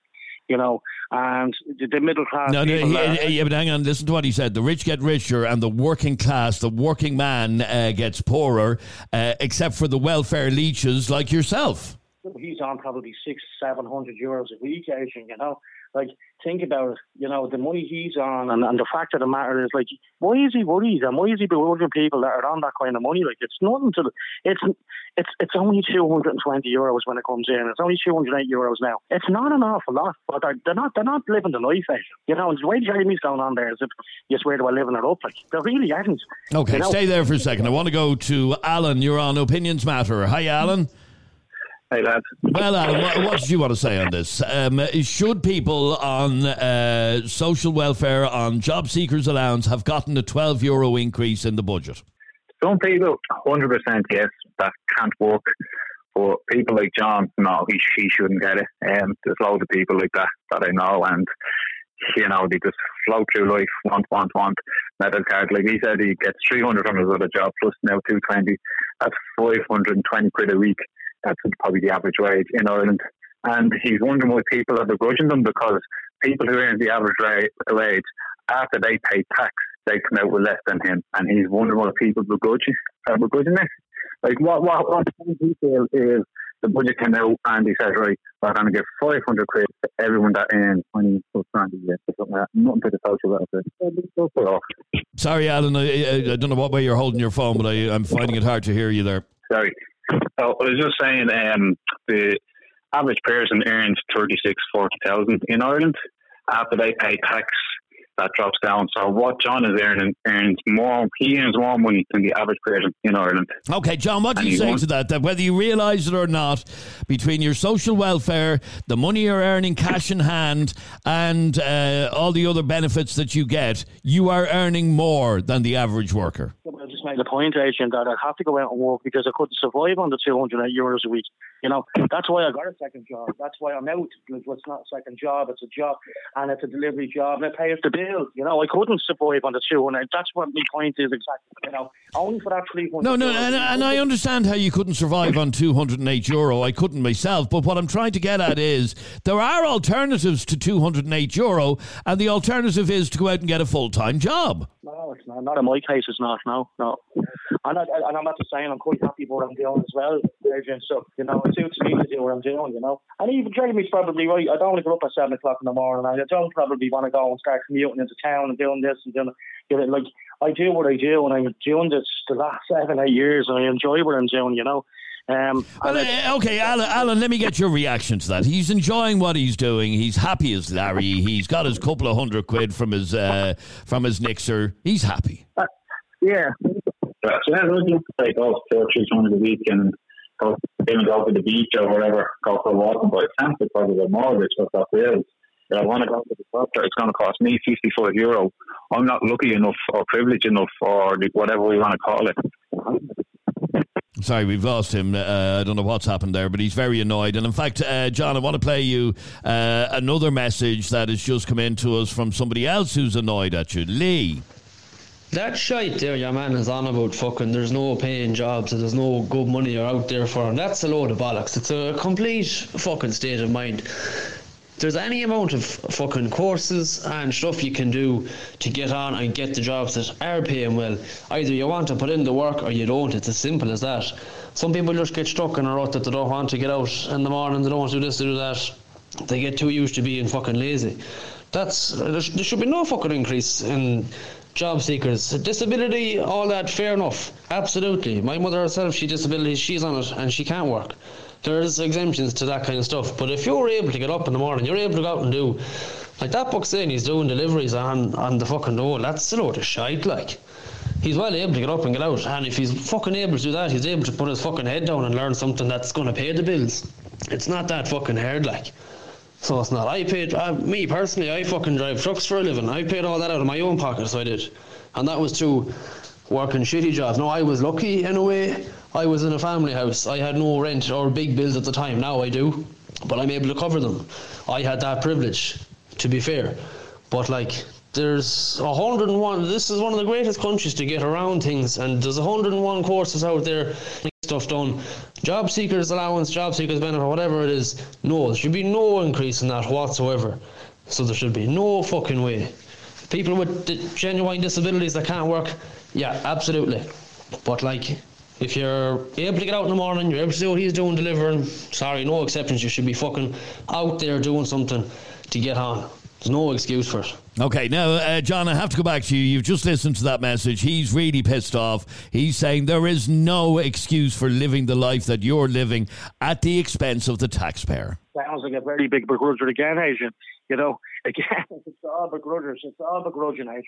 You know, and the middle class... No, no, yeah, yeah, but hang on, listen to what he said. The rich get richer and the working class, the working man uh, gets poorer, uh, except for the welfare leeches like yourself. He's on probably six, seven hundred euros a week, Adrian, you know. Like, think about it, you know, the money he's on, and, and the fact of the matter is, like, why is he worried? And why is he bewildering people that are on that kind of money? Like, it's nothing to... It's... It's it's only two hundred twenty euros when it comes in. It's only two hundred eight euros now. It's not an awful lot, but they're, they're not they're not living the life, Asian. You know, the way Jeremy's going on there is if you swear to living it up, like, there really isn't. Okay, you know? Stay there for a second. I want to go to Alan. You're on Opinions Matter. Hi, Alan. Hey, lads. Well, Alan, what, what did you want to say on this? Um, should people on uh, social welfare, on job seekers allowance, have gotten a twelve euro increase in the budget? Some people, one hundred percent yes, that can't work. But people like John, no, he, he shouldn't get it. Um, there's loads of people like that that I know, and, you know, they just float through life, want, want, want. Metal card, like he said, he gets three hundred on his other job, plus now two hundred twenty. That's five hundred twenty quid a week. That's probably the average wage in Ireland. And he's wondering why people are begrudging them, because people who earn the average ra- wage, after they pay tax, they come out with less than him. And he's wondering why people begrudge, are begrudging this. Like, what, what, what he feels is the budget came out and he says, right, I'm going to give five hundred quid to everyone that earns twenty grand a year or something like that, nothing to the social welfare. Sorry, Alan, I, I don't know what way you're holding your phone, but I, I'm finding it hard to hear you there. Sorry. Oh, I was just saying, um, the average person earns thirty-six, forty thousand in Ireland. After they pay tax, that drops down. So what John is earning, earns more, he earns more money than the average person in Ireland. Okay, John, what do you say to that? That whether you realise it or not, between your social welfare, the money you're earning cash in hand, and uh, all the other benefits that you get, you are earning more than the average worker. I just made the point, Adrian, that I'd have to go out and work because I couldn't survive on the two hundred euros a week. You know, that's why I got a second job. That's why I'm out. It's not a second job, it's a job, and it's a delivery job, and it pays the bill. You know, I couldn't survive on the two hundred. That's what my point is exactly. You know, only for that three hundred. No, no, and, and I understand how you couldn't survive on two hundred eight euro. I couldn't myself, but what I'm trying to get at is there are alternatives to two hundred eight euro, and the alternative is to go out and get a full-time job. No, it's not. Not in my case, it's not. No, no. And, I, and I'm not just saying I'm quite happy with what I'm doing as well, Adrian. So, you know, it suits me to do what I'm doing, you know. And even Jeremy's probably right. I don't want to go up at seven o'clock in the morning. I don't probably want to go and start commuting into town and doing this and doing it. You know, like, I do what I do, and I'm doing this the last seven, eight years, and I enjoy what I'm doing, you know. Um, well, uh, okay, Alan, Alan, let me get your reaction to that. He's enjoying what he's doing. He's happy as Larry. He's got his couple of hundred quid from his uh, from his nixer. He's happy. Uh, yeah. So I was going to take off churches on the weekend, go to the beach or whatever, go for a walk, and buy a tent because of the mortgage, because that is. If I want to go to the doctor, it's going to cost me fifty-five euro. I'm not lucky enough or privileged enough or whatever we want to call it. Sorry, we've lost him. Uh, I don't know what's happened there, but he's very annoyed. And in fact, uh, John, I want to play you uh, another message that has just come in to us from somebody else who's annoyed at you. Lee. That shite there your man is on about fucking there's no paying jobs and there's no good money you're out there for, and that's a load of bollocks. It's a complete fucking state of mind. There's any amount of fucking courses and stuff you can do to get on and get the jobs that are paying well. Either you want to put in the work or you don't. It's as simple as that. Some people just get stuck in a rut that they don't want to get out in the morning. They don't want to do this, they do that. They get too used to being fucking lazy. That's there should be no fucking increase in job seekers. Disability, all that, fair enough. Absolutely. My mother herself, she disability, she's on it and she can't work. There's exemptions to that kind of stuff, but if you're able to get up in the morning, you're able to go out and do, like that book saying he's doing deliveries on, on the fucking road, that's a load of shite, like. He's well able to get up and get out, and if he's fucking able to do that, he's able to put his fucking head down and learn something that's going to pay the bills. It's not that fucking hard, like. So it's not, I paid, uh, me personally, I fucking drive trucks for a living, I paid all that out of my own pocket, so I did. And that was through working shitty jobs. Now I was lucky in a way, I was in a family house. I had no rent or big bills at the time. Now I do, but I'm able to cover them. I had that privilege, to be fair. But like, there's one hundred and one, this is one of the greatest countries to get around things, and there's one hundred and one courses out there, stuff done. Job seekers allowance, job seekers benefit, whatever it is, no, there should be no increase in that whatsoever. So there should be no fucking way. People with genuine disabilities that can't work, yeah, absolutely. But like, if you're able to get out in the morning, you're able to do what he's doing, delivering, sorry, no exceptions. You should be fucking out there doing something to get on. There's no excuse for it. Okay, now, uh, John, I have to go back to you. You've just listened to that message. He's really pissed off. He's saying there is no excuse for living the life that you're living at the expense of the taxpayer. Sounds like a very big begrudger again, Adrian. You know, again, it's all begrudgers. It's all begrudging, Adrian.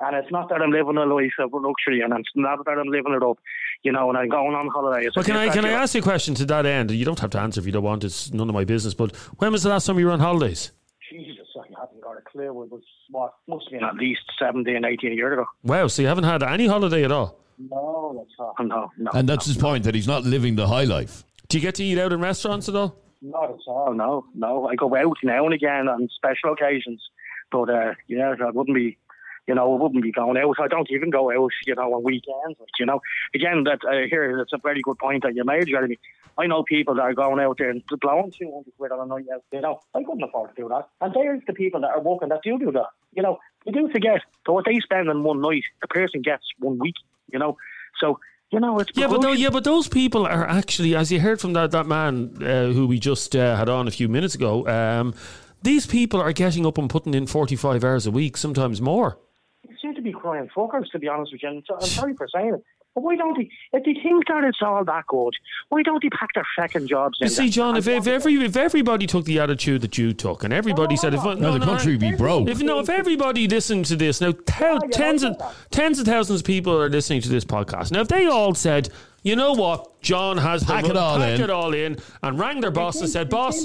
And it's not that I'm living a life of luxury, and it's not that I'm living it up, you know, and I'm going on holiday. Well, can I can I ask you a question to that end? You don't have to answer if you don't want. It's none of my business. But when was the last time you were on holidays? Jesus, I haven't got a clue. It was, what, must have been at least seventeen, eighteen years ago. Wow, so you haven't had any holiday at all? No, no, no. no and that's no, his point, that he's not living the high life. Do you get to eat out in restaurants at all? Not at all, no. No, I go out now and again on special occasions. But, uh, yeah, I wouldn't be... You know, I wouldn't be going out. I don't even go out, you know, on weekends. You know, again, that uh, here, that's a very good point that you made, Jeremy. I know people that are going out there and blowing two hundred quid on a night out. You know, I couldn't afford to do that. And there's the people that are working that do do that. You know, you do forget that what they spend on one night, the person gets one week, you know. So, you know, it's... Yeah, but, th- yeah, but those people are actually, as you heard from that, that man uh, who we just uh, had on a few minutes ago, um, these people are getting up and putting in forty-five hours a week, sometimes more. They seem to be crying fuckers, to be honest with you. And so, I'm sorry for saying it. But why don't they, if they think that it's all that good, why don't they pack their second jobs in? You see, John, if, if, every, if everybody took the attitude that you took, and everybody oh, said... if no, no, the no, country would be broke. If, no, if everybody listened to this... Now, tel- oh, yeah, tens, of, tens of thousands of people are listening to this podcast. Now, if they all said, you know what, John has... Pack, the, it, all pack it all in. And rang their boss think, and said, boss,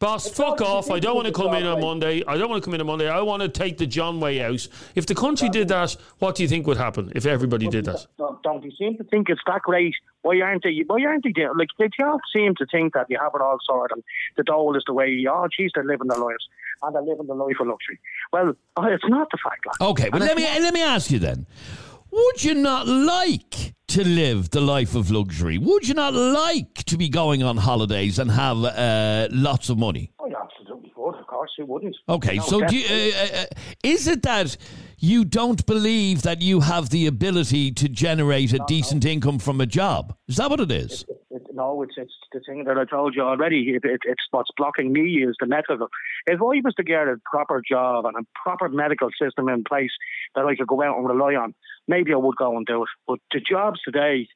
boss, it's fuck off. I don't want to come in on Monday. I don't want to come in on Monday. I want to take the John way out. If the country did that, what do you think would happen if everybody did that? Don't you seem to think it's that great? Why aren't they? Why aren't they? Like, they all seem to think that you have it all sorted and the dole is the way. Oh, geez, they're living their lives and they're living the life of luxury. Well, it's not the fact. Like, okay, well, let me not. let me ask you then: would you not like to live the life of luxury? Would you not like to be going on holidays and have uh, lots of money? Oh, yeah, absolutely would. Of course, who wouldn't? Okay, no, so do you, uh, uh, is it that you don't believe that you have the ability to generate a no, decent no. income from a job? Is that what it is? It, it, it, no, it's it's the thing that I told you already. It, it, it's what's blocking me is the method. If I was to get a proper job and a proper medical system in place that I could go out and rely on, maybe I would go and do it. But the jobs today,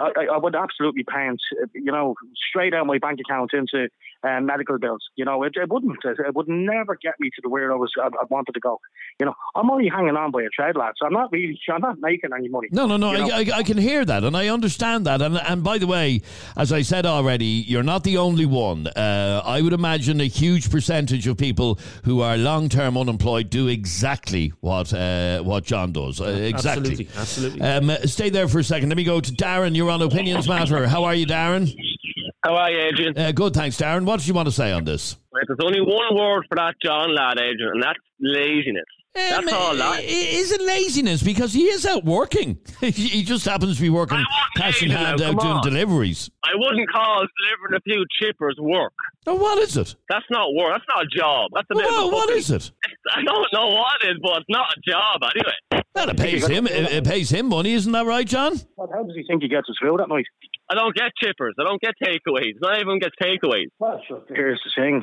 I, I, I would absolutely pants, you know, straight out my bank account into um, medical bills. You know, it, it wouldn't. It would never get me to the where I was. I, I wanted to go. You know, I'm only hanging on by a thread, lads. I'm not really. I'm not making any money. No, no, no. I, I, I can hear that, and I understand that. And and by the way, as I said already, you're not the only one. Uh, I would imagine a huge percentage of people who are long-term unemployed do exactly what uh, what John does. Uh, exactly. Absolutely. Absolutely. Um, stay there for a second. Let me go to Darren. You're on Opinions Matter. How are you, Darren? How are you, Adrian? Uh, good, thanks, Darren. What do you want to say on this? There's only one word for that John lad, Adrian, and that's laziness. Um, that's all that is. Is it laziness? Because he is out working. He just happens to be working cash in hand out doing deliveries. I wouldn't call delivering a few chippers work. Oh, what is it? That's not work. That's not a job. That's a bit well, of a what is it? I don't know what it is, but it's not a job anyway. Well, it pays him. It, it pays him money, isn't that right, John? Well, how does he think he gets his food at night? I don't get chippers. I don't get takeaways. Not everyone gets takeaways. Well, sure. Here's the thing.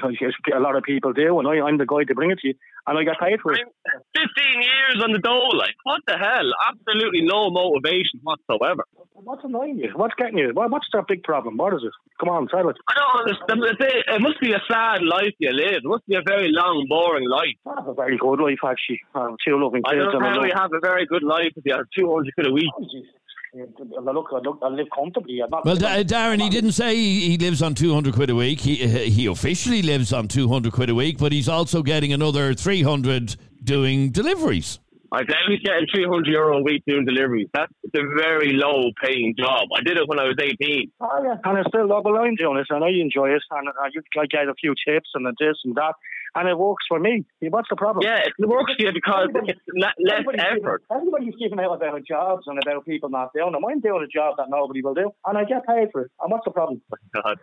A lot of people do, and I, I'm the guy to bring it to you, and I get paid for it. I'm fifteen years on the dole, like, what the hell? Absolutely no motivation whatsoever. What's annoying you? What's getting you? What's that big problem? What is it? Come on, tell it. I don't understand. It must be a sad life you live. It must be a very long, boring life. I have a very good life, actually. I have two loving kids. I don't really have a very good life if you have two hundred quid a week. Oh, Look, I, look, I live comfortably. I'm not well, living, Darren, he didn't say he lives on two hundred quid a week. He he officially lives on two hundred quid a week, but he's also getting another three hundred doing deliveries. I doubt he's getting three hundred euro a week doing deliveries. That's a very low paying job. I did it when I was eighteen. Oh, yeah. And I still love well, I'm doing it, and I enjoy it. And I get a few tips and this and that. And it works for me. What's the problem? Yeah, it works for you because everybody, it's not less effort. Giving, everybody's giving out about jobs and about people not doing them. I'm doing a job that nobody will do, and I get paid for it. And what's the problem? Oh my God.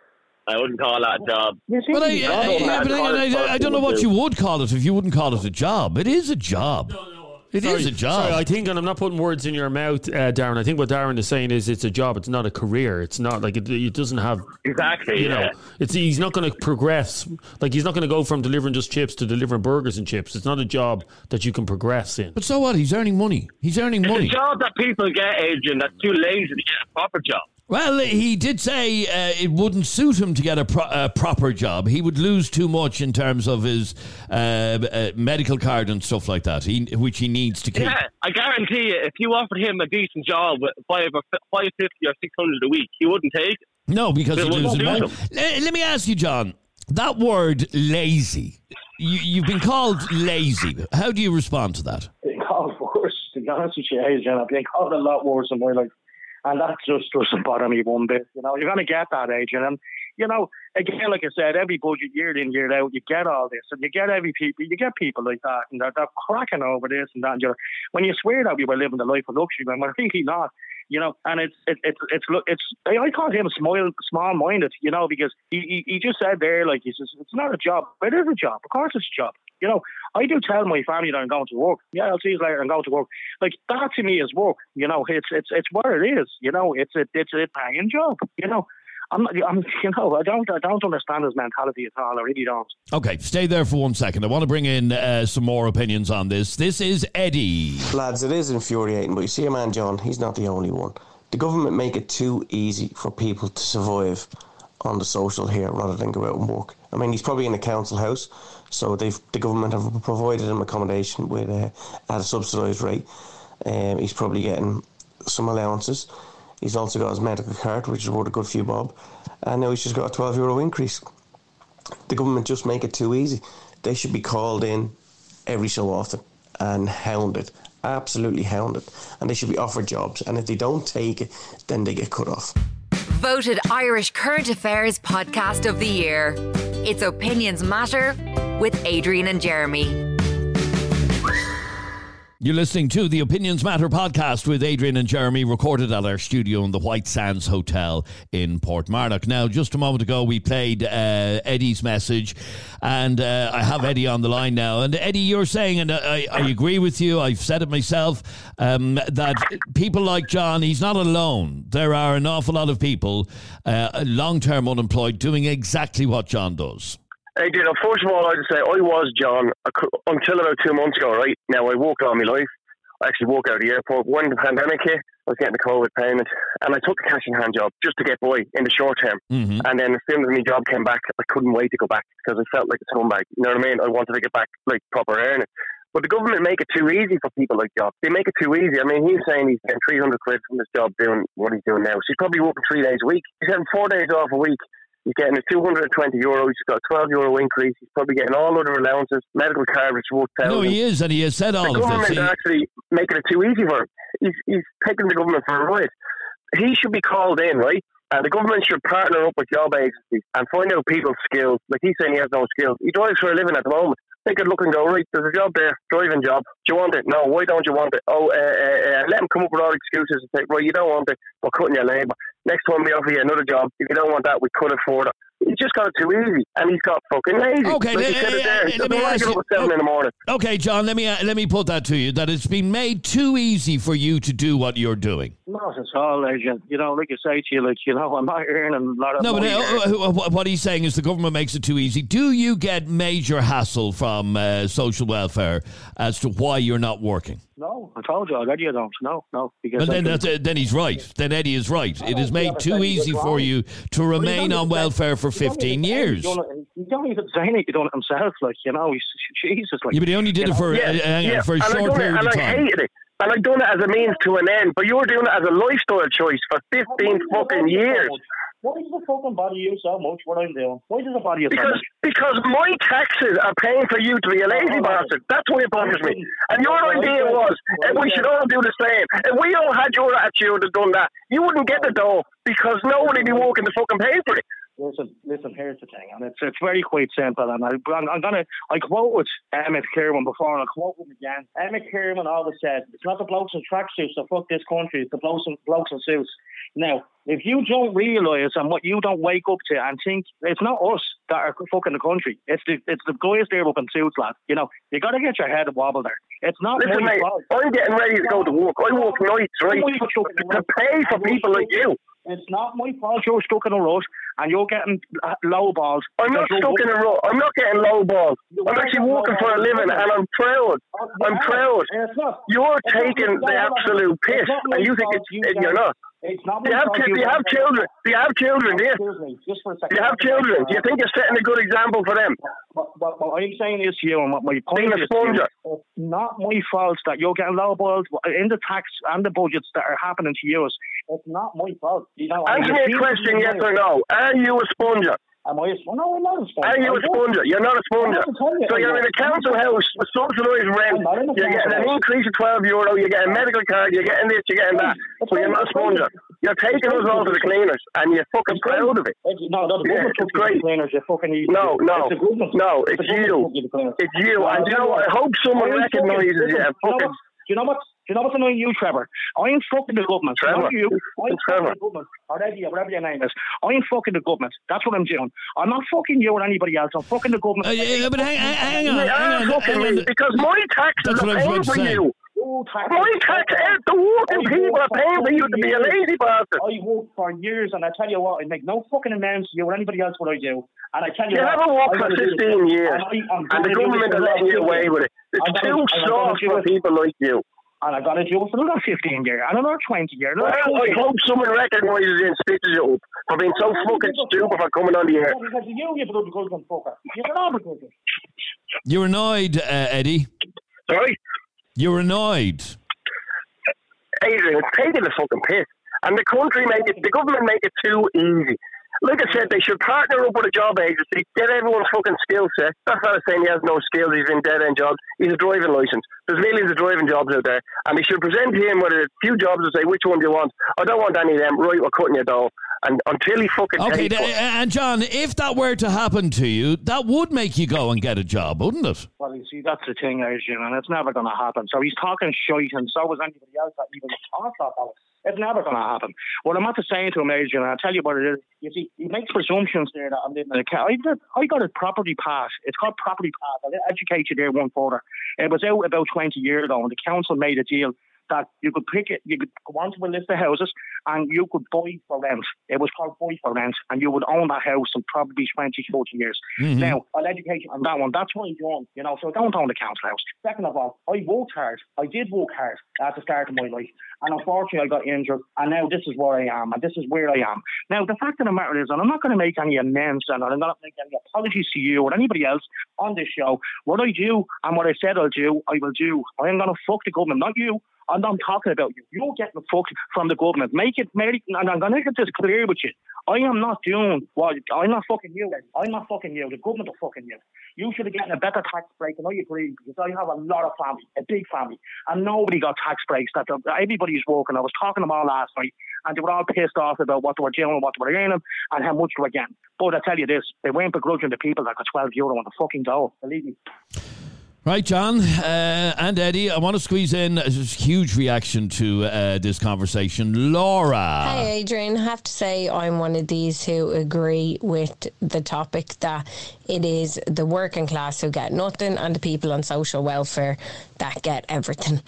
I wouldn't call that a job. But I, I, I, yeah, but I, I don't know what you would call it if you wouldn't call it a job. It is a job. No, no. It sorry, is a job. Sorry, I think, and I'm not putting words in your mouth, uh, Darren. I think what Darren is saying is it's a job. It's not a career. It's not like it, it doesn't have exactly. You know, yeah. it's he's not going to progress. Like he's not going to go from delivering just chips to delivering burgers and chips. It's not a job that you can progress in. But so what? He's earning money. He's earning it's money. It's a job that people get, Adrian. That's too lazy to get a proper job. Well, he did say uh, it wouldn't suit him to get a, pro- a proper job. He would lose too much in terms of his uh, uh, medical card and stuff like that, he, which he needs to keep. Yeah, I guarantee you, if you offered him a decent job with five or f- five fifty or six hundred a week, he wouldn't take it. No, because he'd lose his money. Let, let me ask you, John. That word, lazy. You, you've been called lazy. How do you respond to that? Being called worse, to be honest with you, Adrian. I've been called a lot worse in my life. And that just doesn't bother me one bit. You know, you're going to get that, Adrian. And, you know, again, like I said, every budget, year in, year out, you get all this. And you get every people, you get people like that. And they're, they're cracking over this and that. And you're, when you swear that we were living the life of luxury, man, we're really not. You know, and it's, it's, it's, it's, it's, I call him small minded, you know, because he, he, he just said there, like, he says, it's not a job, but it is a job. Of course it's a job. You know, I do tell my family that I'm going to work. Yeah, I'll see you later and go to work. Like, that to me is work. You know, it's, it's, it's what it is. You know, it's a, it's a paying job, you know. I'm, I'm, you know, I don't, I don't understand his mentality at all. I really don't. Okay, stay there for one second. I want to bring in uh, some more opinions on this. This is Eddie. Lads, it is infuriating, but you see a man, John, he's not the only one. The government make it too easy for people to survive on the social here rather than go out and work. I mean, he's probably in a council house, so they've the government have provided him accommodation with uh, at a subsidised rate. Um, he's probably getting some allowances. He's also got his medical card, which is worth a good few bob. And now he's just got a twelve euro increase. The government just make it too easy. They should be called in every so often and hounded, absolutely hounded. And they should be offered jobs. And if they don't take it, then they get cut off. Voted Irish Current Affairs Podcast of the Year. It's Opinions Matter with Adrian and Jeremy. You're listening to the Opinions Matter podcast with Adrian and Jeremy, recorded at our studio in the White Sands Hotel in Portmarnock. Now, just a moment ago, we played uh, Eddie's message, and uh, I have Eddie on the line now. And Eddie, you're saying, and I, I agree with you, I've said it myself, um, that people like John, he's not alone. There are an awful lot of people, uh, long-term unemployed, doing exactly what John does. I did. First of all, I'd say I was John until about two months ago, right? Now, I walked all my life. I actually walked out of the airport. When the pandemic hit, I was getting the COVID payment, and I took the cash-in-hand job just to get by in the short term. Mm-hmm. And then as soon as my job came back, I couldn't wait to go back because I felt like a scumbag. You know what I mean? I wanted to get back, like, proper earning. But the government make it too easy for people like John. They make it too easy. I mean, he's saying he's getting three hundred quid from this job doing what he's doing now. So he's probably working three days a week. He's having four days off a week. He's getting a two hundred twenty euro, he's got a twelve euro increase, he's probably getting all other allowances, medical card, which worth thousands. No, he is, and he has said all of this. The government are actually making it too easy for him. He's, he's taking the government for a ride. He should be called in, right? And the government should partner up with job agencies and find out people's skills. Like, he's saying he has no skills. He drives for a living at the moment. They could look and go, right, there's a job there, driving job. Do you want it? No, why don't you want it? Oh, uh, uh, uh, let them come up with all excuses and say, right, you don't want it, we're cutting your labour. Next time we offer you another job, if you don't want that, we could afford it. He's just got it too easy, and he's got fucking lazy. Okay, like let, uh, uh, let me ask you. seven in the morning. Okay, John, let me uh, let me put that to you, that it's been made too easy for you to do what you're doing. Not at all, Adrian. You know, like I say to you, like, you know, I'm not earning a lot of no, money. No, but uh, what he's saying is the government makes it too easy. Do you get major hassle from uh, social welfare as to why you're not working? No, I told you already I don't. No, no. Because then, that's, uh, then he's right. Then Eddie is right. It is made too easy for you to remain on welfare for fifteen years. You don't even say anything. You don't himself. Like, you know, he's, Jesus. Like, yeah, but he only did it for, yeah, uh, yeah. for a and short period of time. And I hated it. And I've done it as a means to an end. But you're doing it as a lifestyle choice for fifteen fucking years. Why does it fucking bother you so much what I'm doing? Why does it bother you so because, much? Because my taxes are paying for you to be a lazy bastard. That's why it bothers me. And your idea was, if we should all do the same, if we all had your attitude and done that, you wouldn't get the dough because nobody would be walking to fucking pay for it. Listen, listen, here's the thing, and it's it's very quite simple, and I, I'm, I'm going to, I quoted Emmett Kirwan before, and I'll quote him again. Emmett Kirwan always said, it's not the blokes in tracksuits that fuck this country, it's the blokes in, blokes in suits. Now, if you don't realise and what you don't wake up to and think, it's not us that are fucking the country, it's the it's the guys there up in suits, lad. You know, you got to get your head wobbled there. It's not Listen, mate, I'm getting ready to go to work. I work nights, right, to pay for people like you. It's not my fault you're stuck in a rut and you're getting low balls. I'm not stuck working. in a rut. I'm not getting low balls. I'm actually walking for a living and I'm proud. I'm proud. You're taking the absolute piss and you think it's, you're not. It's not they, have ki- they have children. They have children, yeah. Just for a second. They have children. Do you think you're setting a good example for them? What, what, what I'm saying is to you, and what my point is, it's not my fault that you're getting lowballed in the tax and the budgets that are happening to you. It's not my fault. You know, answer I mean, me a question, yes or no. Are you a sponger? Am I a sponger? No, I'm not a sponger. Are you a sponger? You're not a sponger. You, so you're in a council house with subsidised rent. You're getting an increase of twelve euro. You're getting a medical card. You're getting this. You're getting that. So you're not a sponger. You're taking us all to the cleaners, and you're fucking proud of it. No, no, the government took you to the cleaners. You're fucking easy. No, no, no. It's you. It's you. And you know what? I hope someone recognises you. Fucking. Do you know what? Do you know what's annoying you, Trevor? I'm fucking the government. Trevor. Not you. I'm Trevor. fucking the government. Or Eddie, whatever your name is. I'm fucking the government. That's what I'm doing. I'm not fucking you or anybody else. I'm fucking the government. Uh, yeah, but hang, hang on. Hang on, hang on, hang on. Because my taxes are paying for you. Tax. My tax, the working people are paying for you to be a lazy bastard. I worked for years, and I tell you what, I make no fucking amends to you or anybody else what I do. And I tell you, you what, haven't worked for fifteen years, and, I, and the government are letting you away with it. It's too soft for people like you. And I've got to do it for another fifteen years, and another twenty years. Well, I hope someone recognises you and stitches you up for being so fucking stupid for coming on the air. Because you, you bloody golden fucker. You're not because You're annoyed, uh, Eddie. Sorry? You're annoyed. Adrian, it's taking the fucking piss. And the country make it, the government make it too easy. Like I said, they should partner up with a job agency, get everyone's fucking skill set. That's not saying he has no skills, he's in dead-end jobs. He's a driving licence. There's millions of driving jobs out there. And they should present him with a few jobs and say, which one do you want? I don't want any of them. Right, we're cutting you down. And until he fucking okay, takes th- and John, if that were to happen to you, that would make you go and get a job, wouldn't it? Well, you see, that's the thing, Adrian, and it's never going to happen. So he's talking shite, and so was anybody else that even talked about it. It's never going to happen. What I'm not saying to him, Adrian, and I'll tell you what it is. You see, he makes presumptions there that I'm living in a car. I, did, I got a property pass. It's called property pass. I'll educate you there one further. It was out about twenty years ago, and the council made a deal that you could pick it, you could go onto a list of houses and you could buy for rent. It was called buy for rent, and you would own that house in probably twenty, forty years. Mm-hmm. Now, I'll educate you on that one. That's what I'm doing, you know, so I don't own the council house. Second of all, I worked hard. I did work hard at the start of my life, and unfortunately I got injured, and now this is where I am, and this is where I am. Now, the fact of the matter is, and I'm not going to make any amends, and I'm not going to make any apologies to you or anybody else on this show. What I do and what I said I'll do, I will do. I am going to fuck the government, not you. And I'm talking about you. You're getting fucked from the government. Make it, make it, and I'm going to get this clear with you. I am not doing what, I'm not fucking you. I'm not fucking you. The government are fucking you. You should have gotten a better tax break, and I agree, because I have a lot of family, a big family, and nobody got tax breaks. That everybody's working. I was talking to them all last night, and they were all pissed off about what they were doing, what they were earning, and how much they were getting. But I tell you this, they weren't begrudging the people that got twelve euro on the fucking dollar. Believe me. Right, John uh, and Eddie, I want to squeeze in a huge reaction to uh, this conversation. Laura. Hi, Adrian. I have to say I'm one of these who agree with the topic that it is the working class who get nothing and the people on social welfare that get everything.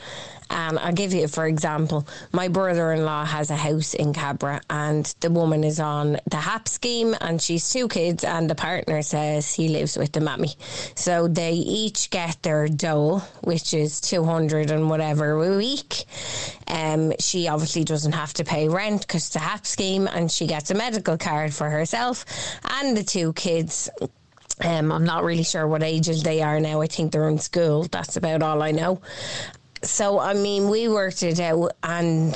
And I'll give you, for example, my brother-in-law has a house in Cabra, and the woman is on the H A P scheme, and she's two kids, and the partner says he lives with the mammy. So they each get their dole, which is two hundred and whatever a week. Um, she obviously doesn't have to pay rent because it's a H A P scheme, and she gets a medical card for herself and the two kids. Um, I'm not really sure what ages they are now. I think they're in school. That's about all I know. So, I mean, we worked it out, and,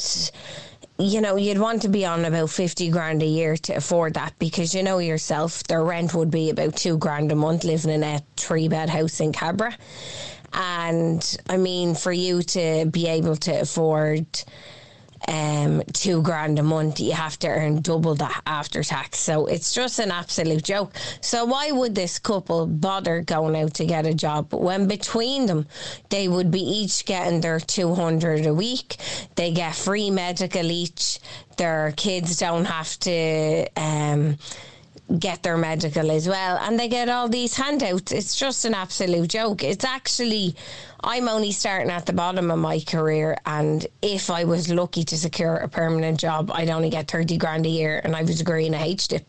you know, you'd want to be on about fifty grand a year to afford that, because, you know yourself, their rent would be about two grand a month living in a three bed house in Cabra. And, I mean, for you to be able to afford um, two grand a month, you have to earn double that after tax. So it's just an absolute joke. So why would this couple bother going out to get a job when between them they would be each getting their two hundred a week? They get free medical each. Their kids don't have to um get their medical as well, and they get all these handouts. It's just an absolute joke. It's actually, I'm only starting at the bottom of my career, and if I was lucky to secure a permanent job, I'd only get thirty grand a year, and I was agreeing a H D I P.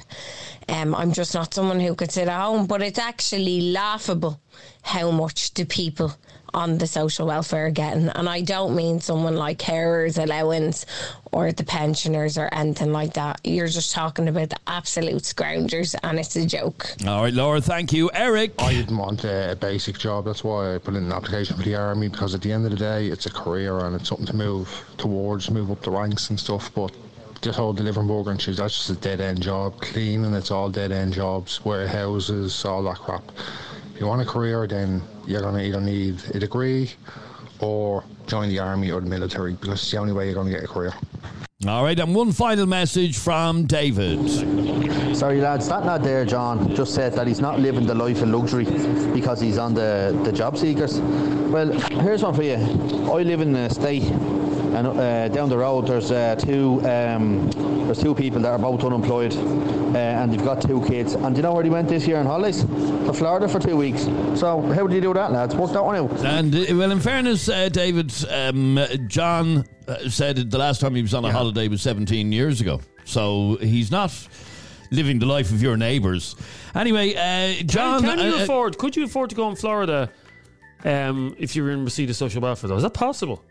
Um, I'm just not someone who could sit at home, but it's actually laughable how much the people on the social welfare getting. And I don't mean someone like carers allowance or the pensioners or anything like that. You're just talking about the absolute scroungers, and it's a joke. All right, Laura, thank you. Eric? I didn't want a basic job. That's why I put in an application for the army, because at the end of the day, it's a career and it's something to move towards, move up the ranks and stuff. But this whole delivering burger and cheese, that's just a dead-end job. Cleaning, it's all dead-end jobs. Warehouses, all that crap. If you want a career, then you're going to either need a degree or join the army or the military, because it's the only way you're going to get a career. All right, and one final message from David. Sorry, lads, that lad there, John, just said that he's not living the life of luxury because he's on the, the job seekers. Well, here's one for you. I live in an estate, and uh, down the road there's uh, two um, there's two people that are both unemployed, uh, and they've got two kids. And do you know where they went this year on holidays? To Florida for two weeks. So how do you do that, lads? Work that one out. And, well, in fairness, uh, David, um, John... Uh, said the last time he was on a yeah. holiday was seventeen years ago, so he's not living the life of your neighbours. Anyway, uh, John, can, can you uh, afford? Could you afford to go in Florida um, if you're in receipt of social welfare? Though, is that possible?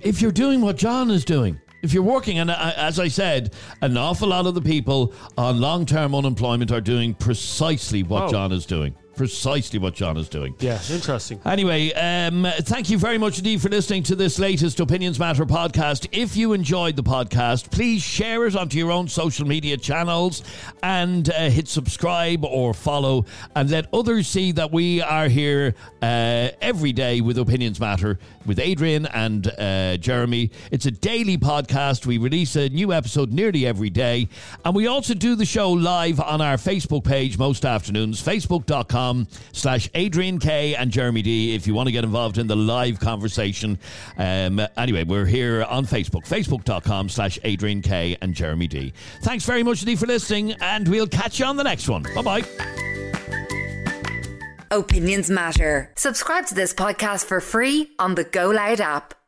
If you're doing what John is doing, if you're working, and uh, as I said, an awful lot of the people on long-term unemployment are doing precisely what oh. John is doing. Precisely what John is doing. Yeah, interesting. Anyway, um, thank you very much indeed for listening to this latest Opinions Matter podcast. If you enjoyed the podcast, please share it onto your own social media channels and uh, hit subscribe or follow, and let others see that we are here uh, every day with Opinions Matter with Adrian and uh, Jeremy. It's a daily podcast. We release a new episode nearly every day, and we also do the show live on our Facebook page most afternoons, facebook dot com slash Adrian K and Jeremy D, if you want to get involved in the live conversation. Um, anyway, we're here on Facebook, facebook dot com slash Adrian K and Jeremy D. Thanks very much indeed for listening, and we'll catch you on the next one. Bye-bye. Opinions Matter. Subscribe to this podcast for free on the Go Loud app.